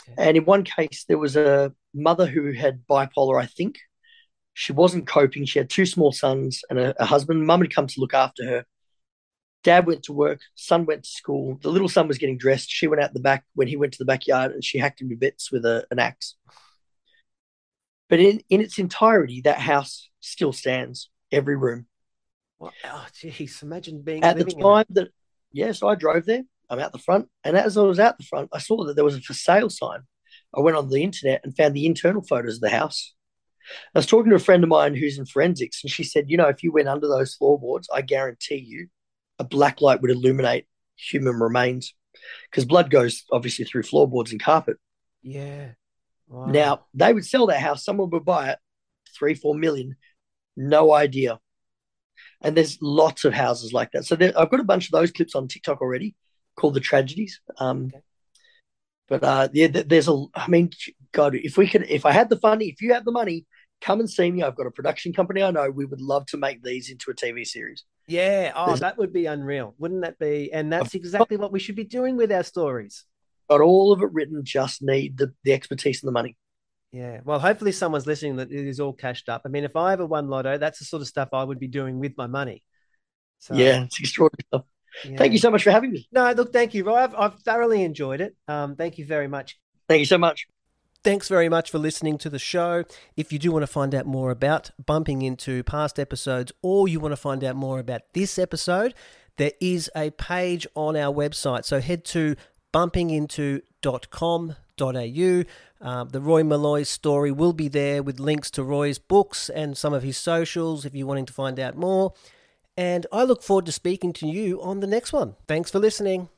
Okay. And in one case, there was a mother who had bipolar, I think. She wasn't coping. She had two small sons and a, a husband. Mum had come to look after her. Dad went to work, son went to school. The little son was getting dressed. She went out the back when he went to the backyard and she hacked him to bits with a, an axe. But in, in its entirety, that house still stands, every room. Wow, jeez, imagine being at the time that, yeah, so I drove there. I'm out the front. And as I was out the front, I saw that there was a for sale sign. I went on the internet and found the internal photos of the house. I was talking to a friend of mine who's in forensics and she said, you know, if you went under those floorboards, I guarantee you, a black light would illuminate human remains because blood goes obviously through floorboards and carpet. Yeah. Wow. Now they would sell that house. Someone would buy it three, four million. No idea. And there's lots of houses like that. So there, I've got a bunch of those clips on TikTok already called the tragedies. Um, okay. But uh, yeah, there's a, I mean, God, if we could, if I had the funding, if you have the money, come and see me. I've got a production company. I know we would love to make these into a T V series. Yeah, oh, that would be unreal, wouldn't that be? And that's exactly what we should be doing with our stories. Got all of it written, just need the, the expertise and the money. Yeah, well, hopefully someone's listening that it is all cashed up. I mean, if I ever won Lotto, that's the sort of stuff I would be doing with my money. So, yeah, it's extraordinary stuff. Yeah. Thank you so much for having me. No, look, thank you, Roy. I've, I've thoroughly enjoyed it. Um, thank you very much. Thank you so much. Thanks very much for listening to the show. If you do want to find out more about bumping into past episodes or you want to find out more about this episode, there is a page on our website. So head to bumping into dot com dot a u. Uh, the Roy Maloy story will be there with links to Roy's books and some of his socials if you're wanting to find out more. And I look forward to speaking to you on the next one. Thanks for listening.